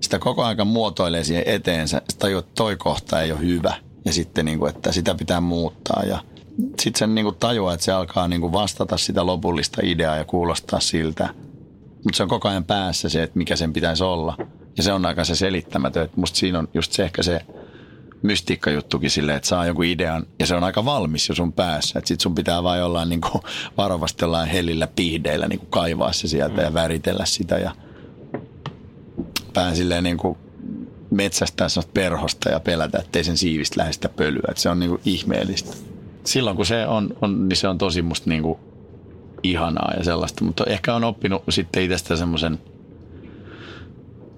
sitä koko ajan muotoilee siihen eteensä. Sitä tajuaa, että toi kohta ei ole hyvä ja sitten niin kuin, että sitä pitää muuttaa. Ja sitten sen niin kuin tajuaa, että se alkaa niin kuin vastata sitä lopullista ideaa ja kuulostaa siltä. Mutta se on koko ajan päässä se, että mikä sen pitäisi olla. Ja se on aika se selittämätön. Että musta siinä on just se ehkä se mystiikkajuttukin silleen, että saa jonkun idean ja se on aika valmis jo sun päässä. Että sit sun pitää vaan jollain niin kuin, varovasti jollain hellillä pihdeillä niin kuin kaivaa se sieltä ja väritellä sitä ja pään silleen niin kuin metsästää sellaista perhosta ja pelätä, ettei sen siivistä lähde sitä pölyä. Että se on niin kuin ihmeellistä. Silloin kun se on, on, niin se on tosi musta niin kuin ihanaa ja sellaista, mutta ehkä on oppinut sitten itsestä semmoisen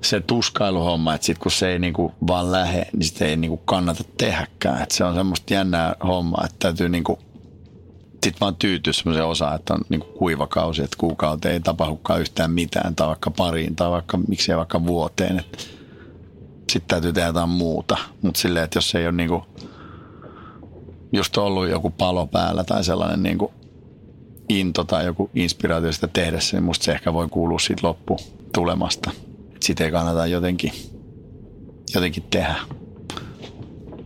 se tuskailuhomma, että sit kun se ei niinku vaan lähe, niin sitä ei niinku kannata tehäkään. Et se on semmoista jännää hommaa, että täytyy niinku sit vaan tyytyä semmoiseen osaan, että on niinku kuivakausi, että kuukauteen ei tapahdukaan yhtään mitään tai vaikka pariin tai vaikka miksei vaikka vuoteen. Et sit täytyy tehdä jotain muuta, mutta silleen, että jos ei ole niinku just ollut joku palo päällä tai sellainen niinku into tai joku inspiraatio sitä tehdessä, niin musta se ehkä voi kuulua siitä lopputulemasta. Sitä ei kannata jotenkin, jotenkin tehdä.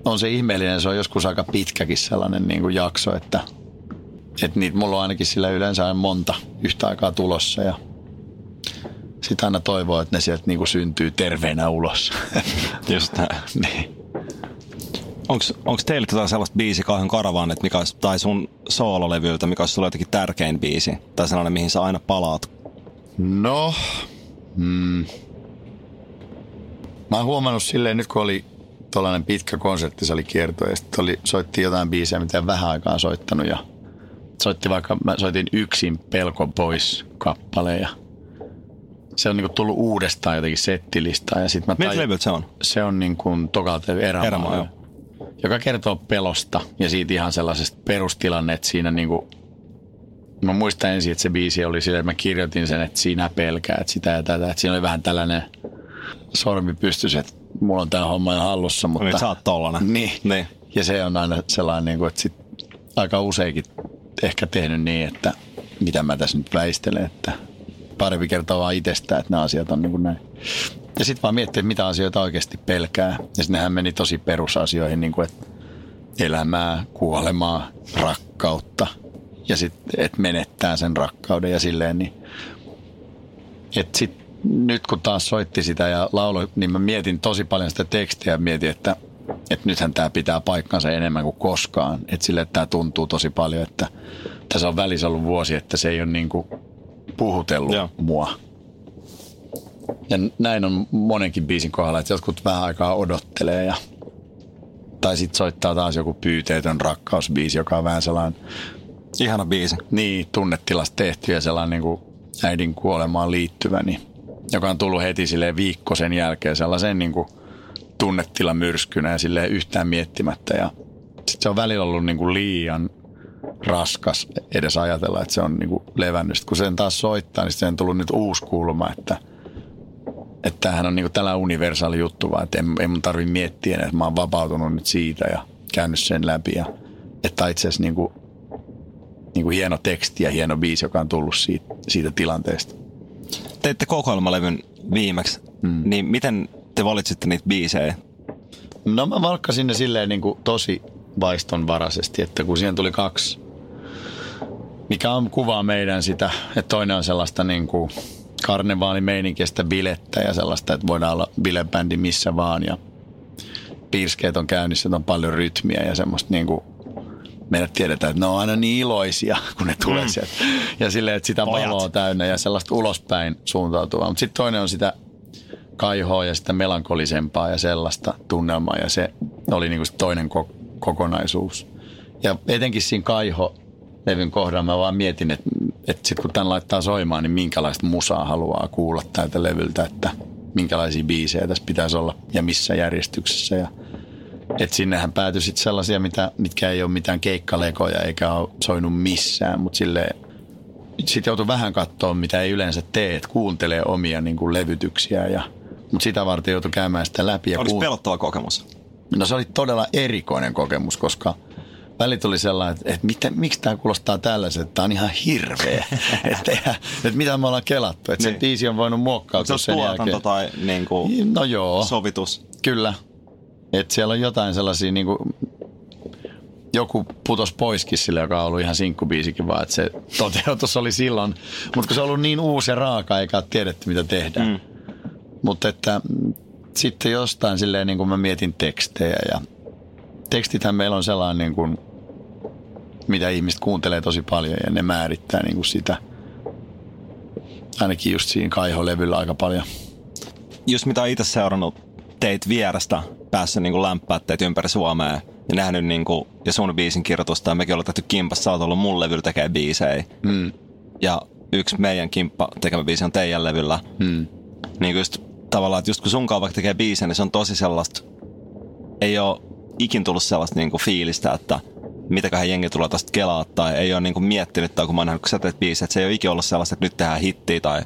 On se ihmeellinen, se on joskus aika pitkäkin sellainen niin kuin jakso, että, että niitä mulla on ainakin sillä yleensä monta yhtä aikaa tulossa ja sitä aina toivoo, että ne sieltä niin kuin syntyy terveenä ulos. Just näin. Niin. Onko teillä jotain sellaista biisi Kaihon Karavaani, että mikä olisi, tai sun soololevyltä, mikä olisi sulle jotenkin tärkein biisi? Tai sellainen, mihin sä aina palaat? No... Mm. Mä oon huomannut silleen, nyt kun oli tollainen pitkä konserttisalikierto ja sitten oli, soitti jotain biisejä, mitä en vähän aikaa soittanut ja soitti vaikka, mä soitin yksin Pelko pois -kappaleen ja se on niinku tullut uudestaan jotenkin settilistaan ja sit mä tajun... Miltä levyt se on? Se on niinku tokalta Erämaa, joka kertoo pelosta ja siitä ihan sellaisesta perustilanne, että siinä niinku... Mä muistan ensin, että se biisi oli silleen, että mä kirjoitin sen, että sinä pelkäät sitä ja tätä. Että siinä oli vähän tällainen sormi pystys, että mulla on tää homma ihan hallussa. Mutta... Niin, sä oot tollanen. Niin. niin. Ja se on aina sellainen, että sit aika useinkin ehkä tehnyt niin, että mitä mä tässä nyt väistelen. Että parempi kertaa vaan itsestään, että nämä asiat on niin kuin näin. Ja sit vaan miettii, että mitä asioita oikeasti pelkää. Ja sit nehän meni tosi perusasioihin, niin kuin, että elämää, kuolemaa, rakkautta. Ja sitten, että menettää sen rakkauden ja silleen, niin että sitten nyt kun taas soitti sitä ja lauloi, niin mä mietin tosi paljon sitä tekstiä ja mietin, että, että nythän tämä pitää paikkansa enemmän kuin koskaan. Että silleen, että tämä tuntuu tosi paljon, että tässä on välissä ollut vuosi, että se ei ole niin kuin puhutellut Joo. mua. Ja näin on monenkin biisin kohdalla, että jotkut vähän aikaa odottelee ja tai sitten soittaa taas joku pyyteetön rakkausbiisi, joka on vähän sellainen... Ihana biisi. Niin, tunnetilasta tehty ja sellainen niin kuin äidin kuolemaan liittyvä, niin, joka on tullut heti silleen viikko sen jälkeen sellaisen niin kuin tunnetilan myrskynä ja silleen yhtään miettimättä. Ja sit se on välillä ollut niin kuin liian raskas edes ajatella, että se on niin kuin levännyt. Sit kun sen taas soittaa, niin sitten on tullut nyt uusi kulma, että tämähän on niin kuin tällainen universaali juttu, vaan että en, en mun tarvitse miettiä, että mä oon vapautunut nyt siitä ja käynyt sen läpi. Ja, että itse asiassa niin kuin niin kuin hieno teksti ja hieno biisi, joka on tullut siitä, siitä tilanteesta. Teitte kokoelmalevyn viimeksi, mm. niin miten te valitsitte niitä biisejä? No mä valkkasin ne silleen niin kuin tosi vaistonvaraisesti, että kun siihen tuli kaksi, mikä on kuvaa meidän sitä, että toinen on sellaista niin kuin karnevaalimeininkiä, sitä bilettä ja sellaista, että voidaan olla bilebändi missä vaan ja piirskeet on käynnissä, että on paljon rytmiä ja semmoista niin kuin meidät tiedetään, että ne on aina niin iloisia, kun ne tulee mm. sieltä. Ja silleen, että sitä Pojat. valoa täynnä ja sellaista ulospäin suuntautuvaa. Mutta sitten toinen on sitä kaihoa ja sitä melankolisempaa ja sellaista tunnelmaa. Ja se oli niinku toinen ko- kokonaisuus. Ja etenkin siinä Kaiho-levyn kohdalla mä vaan mietin, että et sitten kun tämän laittaa soimaan, niin minkälaista musaa haluaa kuulla tältä levyltä. Että minkälaisia biisejä tässä pitäisi olla ja missä järjestyksessä ja... Että sinnehän päätyi sitten sellaisia, mitä, mitkä ei ole mitään keikkalekoja eikä ole soinut missään, mutta silleen sitten joutui vähän katsoa, mitä ei yleensä tee, että kuuntelee omia niin kuin levytyksiä, ja, mutta sitä varten joutui käymään sitä läpi. Ja oliko kuul... pelottava kokemus? No se oli todella erikoinen kokemus, koska väli tuli sellainen, että, että mitä, miksi tämä kuulostaa tällaisen, että tämä on ihan hirveä, että, että mitä me ollaan kelattu, että niin. Se biisi on voinut muokkautua sen jälkeen. Se on tuotanto tai niin kuin no joo, sovitus. Kyllä. Että siellä on jotain sellaisia, niin kuin, joku putos poiskin sille, joka on ollut ihan sinkkubiisikin, vaan että se toteutus oli silloin. Mutta kun se on ollut niin uusi ja raaka, eikä ole tiedetty, mitä tehdään. Mm. Mutta että sitten jostain silleen, niin kuin mä mietin tekstejä. Ja tekstithän meillä on sellainen, niin kuin, mitä ihmiset kuuntelee tosi paljon ja ne määrittää niin kuin sitä. Ainakin just siinä Kaiho-levyllä aika paljon. Just mitä itse seurannut teit vierestä, päässyt niin lämpäätteet ympäri Suomea ja nähnyt niin kuin, ja sun biisin kirjoitusta ja mekin ollaan tehty kimpassa, sä oot ollut mun levyllä tekee biisejä. Mm. ja yksi meidän kimppa tekemä biisi on teidän levyllä. Hmm. Niin kuin just tavallaan, että just kun sunkaan vaikka tekee biisiä, niin se on tosi sellaista, ei ole ikin tullut sellaista niin kuin fiilistä, että mitäköhän jengi tulee tästä kelaa, tai ei ole niin kuin miettinyt, tai kun mä oon nähnyt, kun sä teet biisiä, että se ei ole ikin ollut sellaista, että nyt tehdään hittiä, tai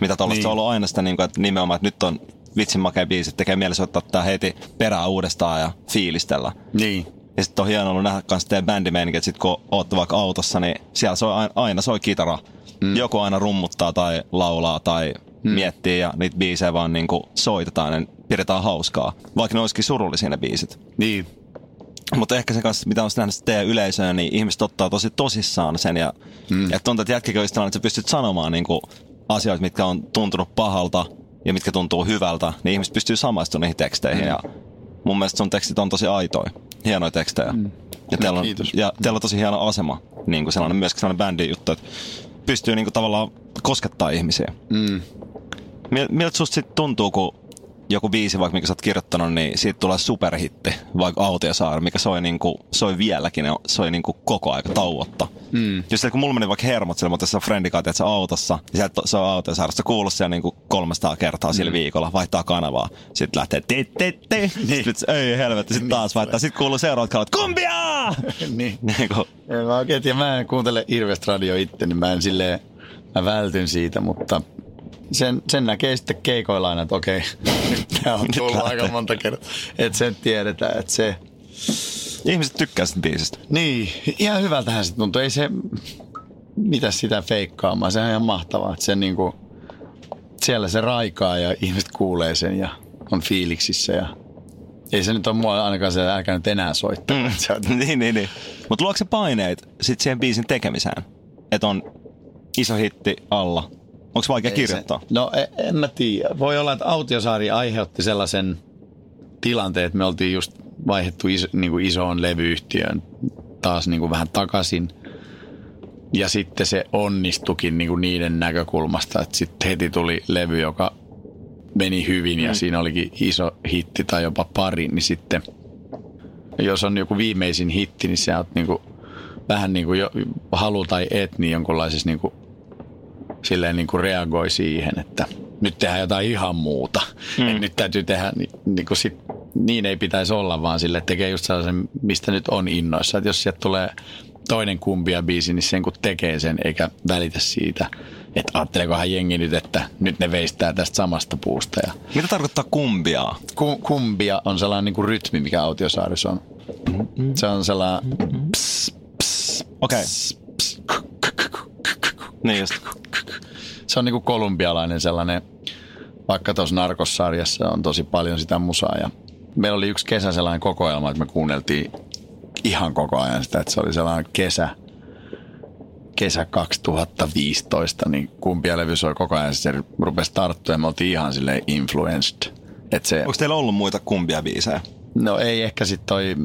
mitä tuollaista niin. Se on ollut aina sitä, niin kuin, että nimenomaan, että nyt on vitsin makea biisi, että tekee mielessä ottaa tää heti perään uudestaan ja fiilistellä. Niin. Ja sitten on hienoa ollut nähdä myös teidän bändimeininki, että sit kun ootte vaikka autossa, niin siellä soi aina, aina soi kitara. Mm. Joku aina rummuttaa tai laulaa tai mm. miettii ja niitä biisejä vaan niinku soitetaan ja pidetään hauskaa. Vaikka ne olisikin surullisia ne biisit. Niin. Mutta ehkä se kanssa, mitä on nähnyt teidän yleisöön, niin ihmiset ottaa tosi tosissaan sen. Ja mm. tuntuu, että jätkäköistään, että sä pystyt sanomaan niinku asioita, mitkä on tuntunut pahalta ja mitkä tuntuu hyvältä. Niin ihmiset pystyy samaistumaan niihin teksteihin. Mm. Ja mun mielestä sun tekstit on tosi aitoja. Hienoja tekstejä. Mm. Ja, teillä on, ja teillä on tosi hieno asema. Niinku sellainen, myöskin sellainen bändin juttu, että pystyy niinku tavallaan koskettaa ihmisiä. Mm. Miltä susta sit tuntuu, kun joku biisi, vaikka mikä sä oot kirjoittanut, niin siitä tulee superhitti, vaikka Autiosaari, mikä soi, niinku, soi vieläkin ja soi niinku koko aika tauotta. Mm. Jos kun mulla meni vaikka hermot sille, mutta se on friendikaat, että sä autossa, ja sieltä se on Autiosaari, sä kuulut siellä niinku kolmesataa kertaa sillä mm. viikolla, vaihtaa kanavaa, sit lähtee te te te, niin. Sit ei helvetti, sit taas vaihtaa, sit kuuluu seuraavat kalat, kumbia! Niin. Niinku. En mä oikein tiedä, mä en kuuntele hirveästi radio itse, niin mä en silleen, mä vältyn siitä, mutta Sen, sen näkee sitten keikoilla aina, että okei, nyt tää on tullut aika monta kertaa. Että sen tiedetään, että se... Ihmiset tykkää sitä biisistä. Niin, ihan hyvältähän se tuntuu. Ei se mitä sitä feikkaamaan. Sehän on ihan mahtavaa, että se niinku... Siellä se raikaa ja ihmiset kuulee sen ja on fiiliksissä ja... Ei se nyt ole mua ainakaan se, älkää nyt enää soittaa. Mm. niin, niin, niin. Mutta luokse paineet sit siihen biisin tekemiseen? Että on iso hitti alla... Onko vaikea ei kirjoittaa? Se, no en mä tiedä. Voi olla, että Autiosaari aiheutti sellaisen tilanteen, että me oltiin just vaihdettu iso, niin kuin isoon levyyhtiöön taas niin kuin vähän takaisin. Ja sitten se onnistukin niin kuin niiden näkökulmasta, että sitten heti tuli levy, joka meni hyvin ja mm. siinä olikin iso hitti tai jopa pari. Niin sitten, jos on joku viimeisin hitti, niin sä oot niin kuin, vähän niin kuin jo, halu tai et, niin jonkunlaisessa... Niin kuin, silleen niin kuin reagoi siihen, että nyt tehdään jotain ihan muuta. Mm. Et nyt täytyy tehdä, niin, niin, kuin sit, niin ei pitäisi olla, vaan sille tekee just sellaisen, mistä nyt on innoissa. Et jos sieltä tulee toinen kumbia biisi, niin sen kun tekee sen, eikä välitä siitä, että ajatteleekohan jengi nyt, että nyt ne veistää tästä samasta puusta. Ja mitä tarkoittaa kumbiaa? Ku, kumbia on sellainen niin kuin rytmi, mikä Autiosaarissa on. Mm-hmm. Se on sellainen... Pss, pss, okay. Pss, pss, k- k- k- Niin just. Se on niinku kolumbialainen sellainen, vaikka tuossa Narcos-sarjassa on tosi paljon sitä musaa. Ja meillä oli yksi kesä sellainen kokoelma, että me kuunneltiin ihan koko ajan sitä, että se oli sellainen kesä, kesä kaksituhattaviisitoista, niin kumpia levy soi koko ajan, se rupesi tarttua ja me oltiin ihan silleen influenced. Se... Onko teillä ollut muita kumpia biisejä? No ei ehkä sit toi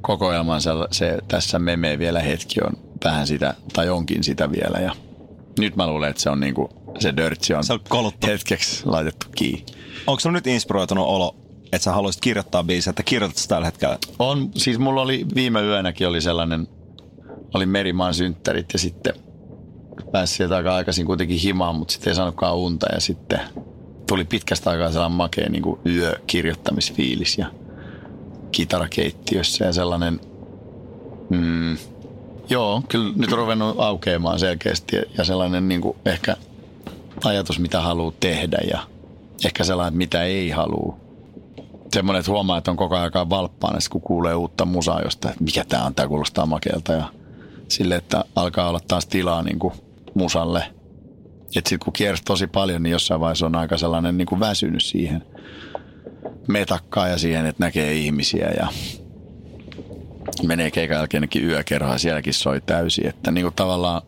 kokoelman se, se tässä meme vielä hetki on. Vähän sitä, tai onkin sitä vielä. Ja nyt mä luulen, että se on niinku, se dörtsi on, se on hetkeksi laitettu kiinni. Onko sulla nyt inspiroitunut olo, että sä haluaisit kirjoittaa biisiä, että kirjoitat tällä hetkellä? On, siis mulla oli viime yönäkin oli sellainen, oli Merimaan synttärit ja sitten pääsi sieltä aika aikaisin kuitenkin himaan, mutta sitten ei saanutkaan unta ja sitten tuli pitkästä aikaa sellainen makea niinku yökirjoittamisfiilis ja kitarakeittiössä ja sellainen... Mm, Joo, kyllä nyt on ruvennut aukeamaan selkeästi ja sellainen niin kuin ehkä ajatus, mitä haluaa tehdä ja ehkä sellainen, mitä ei halua. Semmoinen, että huomaa, että on koko ajan valppaana, kun kuulee uutta musaa, josta mikä tämä on, tämä kuulostaa makeelta ja sille, että alkaa olla taas tilaa niin kuin musalle. Että sitten kun kiersi tosi paljon, niin jossain vaiheessa on aika sellainen niin kuin väsynyt siihen metakkaan ja siihen, että näkee ihmisiä ja... Menee keikan jälkeenkin yökerhoa, sielläkin soi täysin, että niinku tavallaan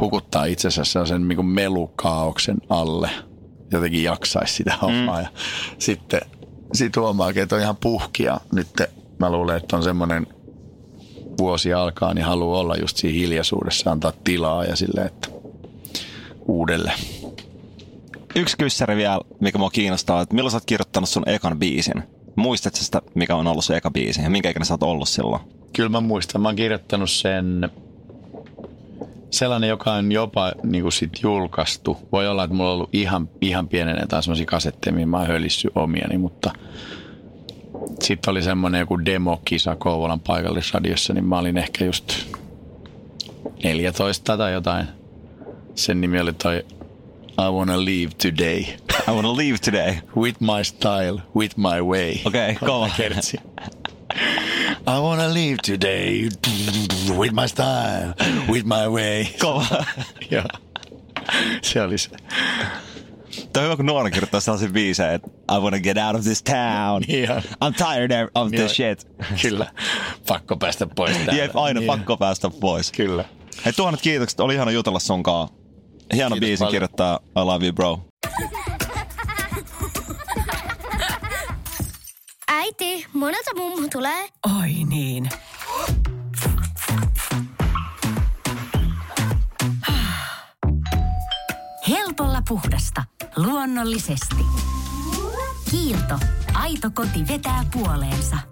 hukuttaa itsensä sellaisen niinku melukaaoksen alle. Jotenkin jaksaisi sitä hommaa mm. ja sitten sit huomaakin, että on ihan puhkia. Nyt mä luulen, että on semmoinen vuosi alkaa, niin haluaa olla just siinä hiljaisuudessa, antaa tilaa ja silleen, että uudelleen. Yksi kyssäri vielä, mikä mua kiinnostaa, että milloin sä oot kirjoittanut sun ekan biisin? Muistatko sitä, mikä on ollut se eka biisi ja minkä ikinä sä oot ollut silloin? Kyllä mä muistan. Mä oon kirjoittanut sen sellainen, joka on jopa niin kuin sit julkaistu. Voi olla, että mulla on ollut ihan, ihan pienenä jotain sellaisia kasetteja, mihin mä oon hölissyt omiani, mutta sitten oli semmoinen joku demokisa Kouvolan paikallisradiossa, niin mä olin ehkä just neljätoista tai jotain. Sen nimi oli toi I wanna leave today. I wanna leave today. With my style, with my way. Okei, okay, kova kertsi. I wanna leave today with my style, with my way. Kova. Joo, se oli se. Tämä on hyvä, kun nuori kirjoittaa sellaisen biisen, että I wanna get out of this town. Yeah. I'm tired of this yeah. shit. Kyllä. Pakko päästä pois täällä. Jep, aina yeah. pakko päästä pois. Kyllä. Hei, tuhannet kiitokset. Oli ihana jutella sunkaan. Hieno kiitos biisin paljon. Kirjoittaa I love you, bro. Äiti, monelta mummu tulee. Oi niin. Helpolla puhdasta. Luonnollisesti. Kiilto. Aito koti vetää puoleensa.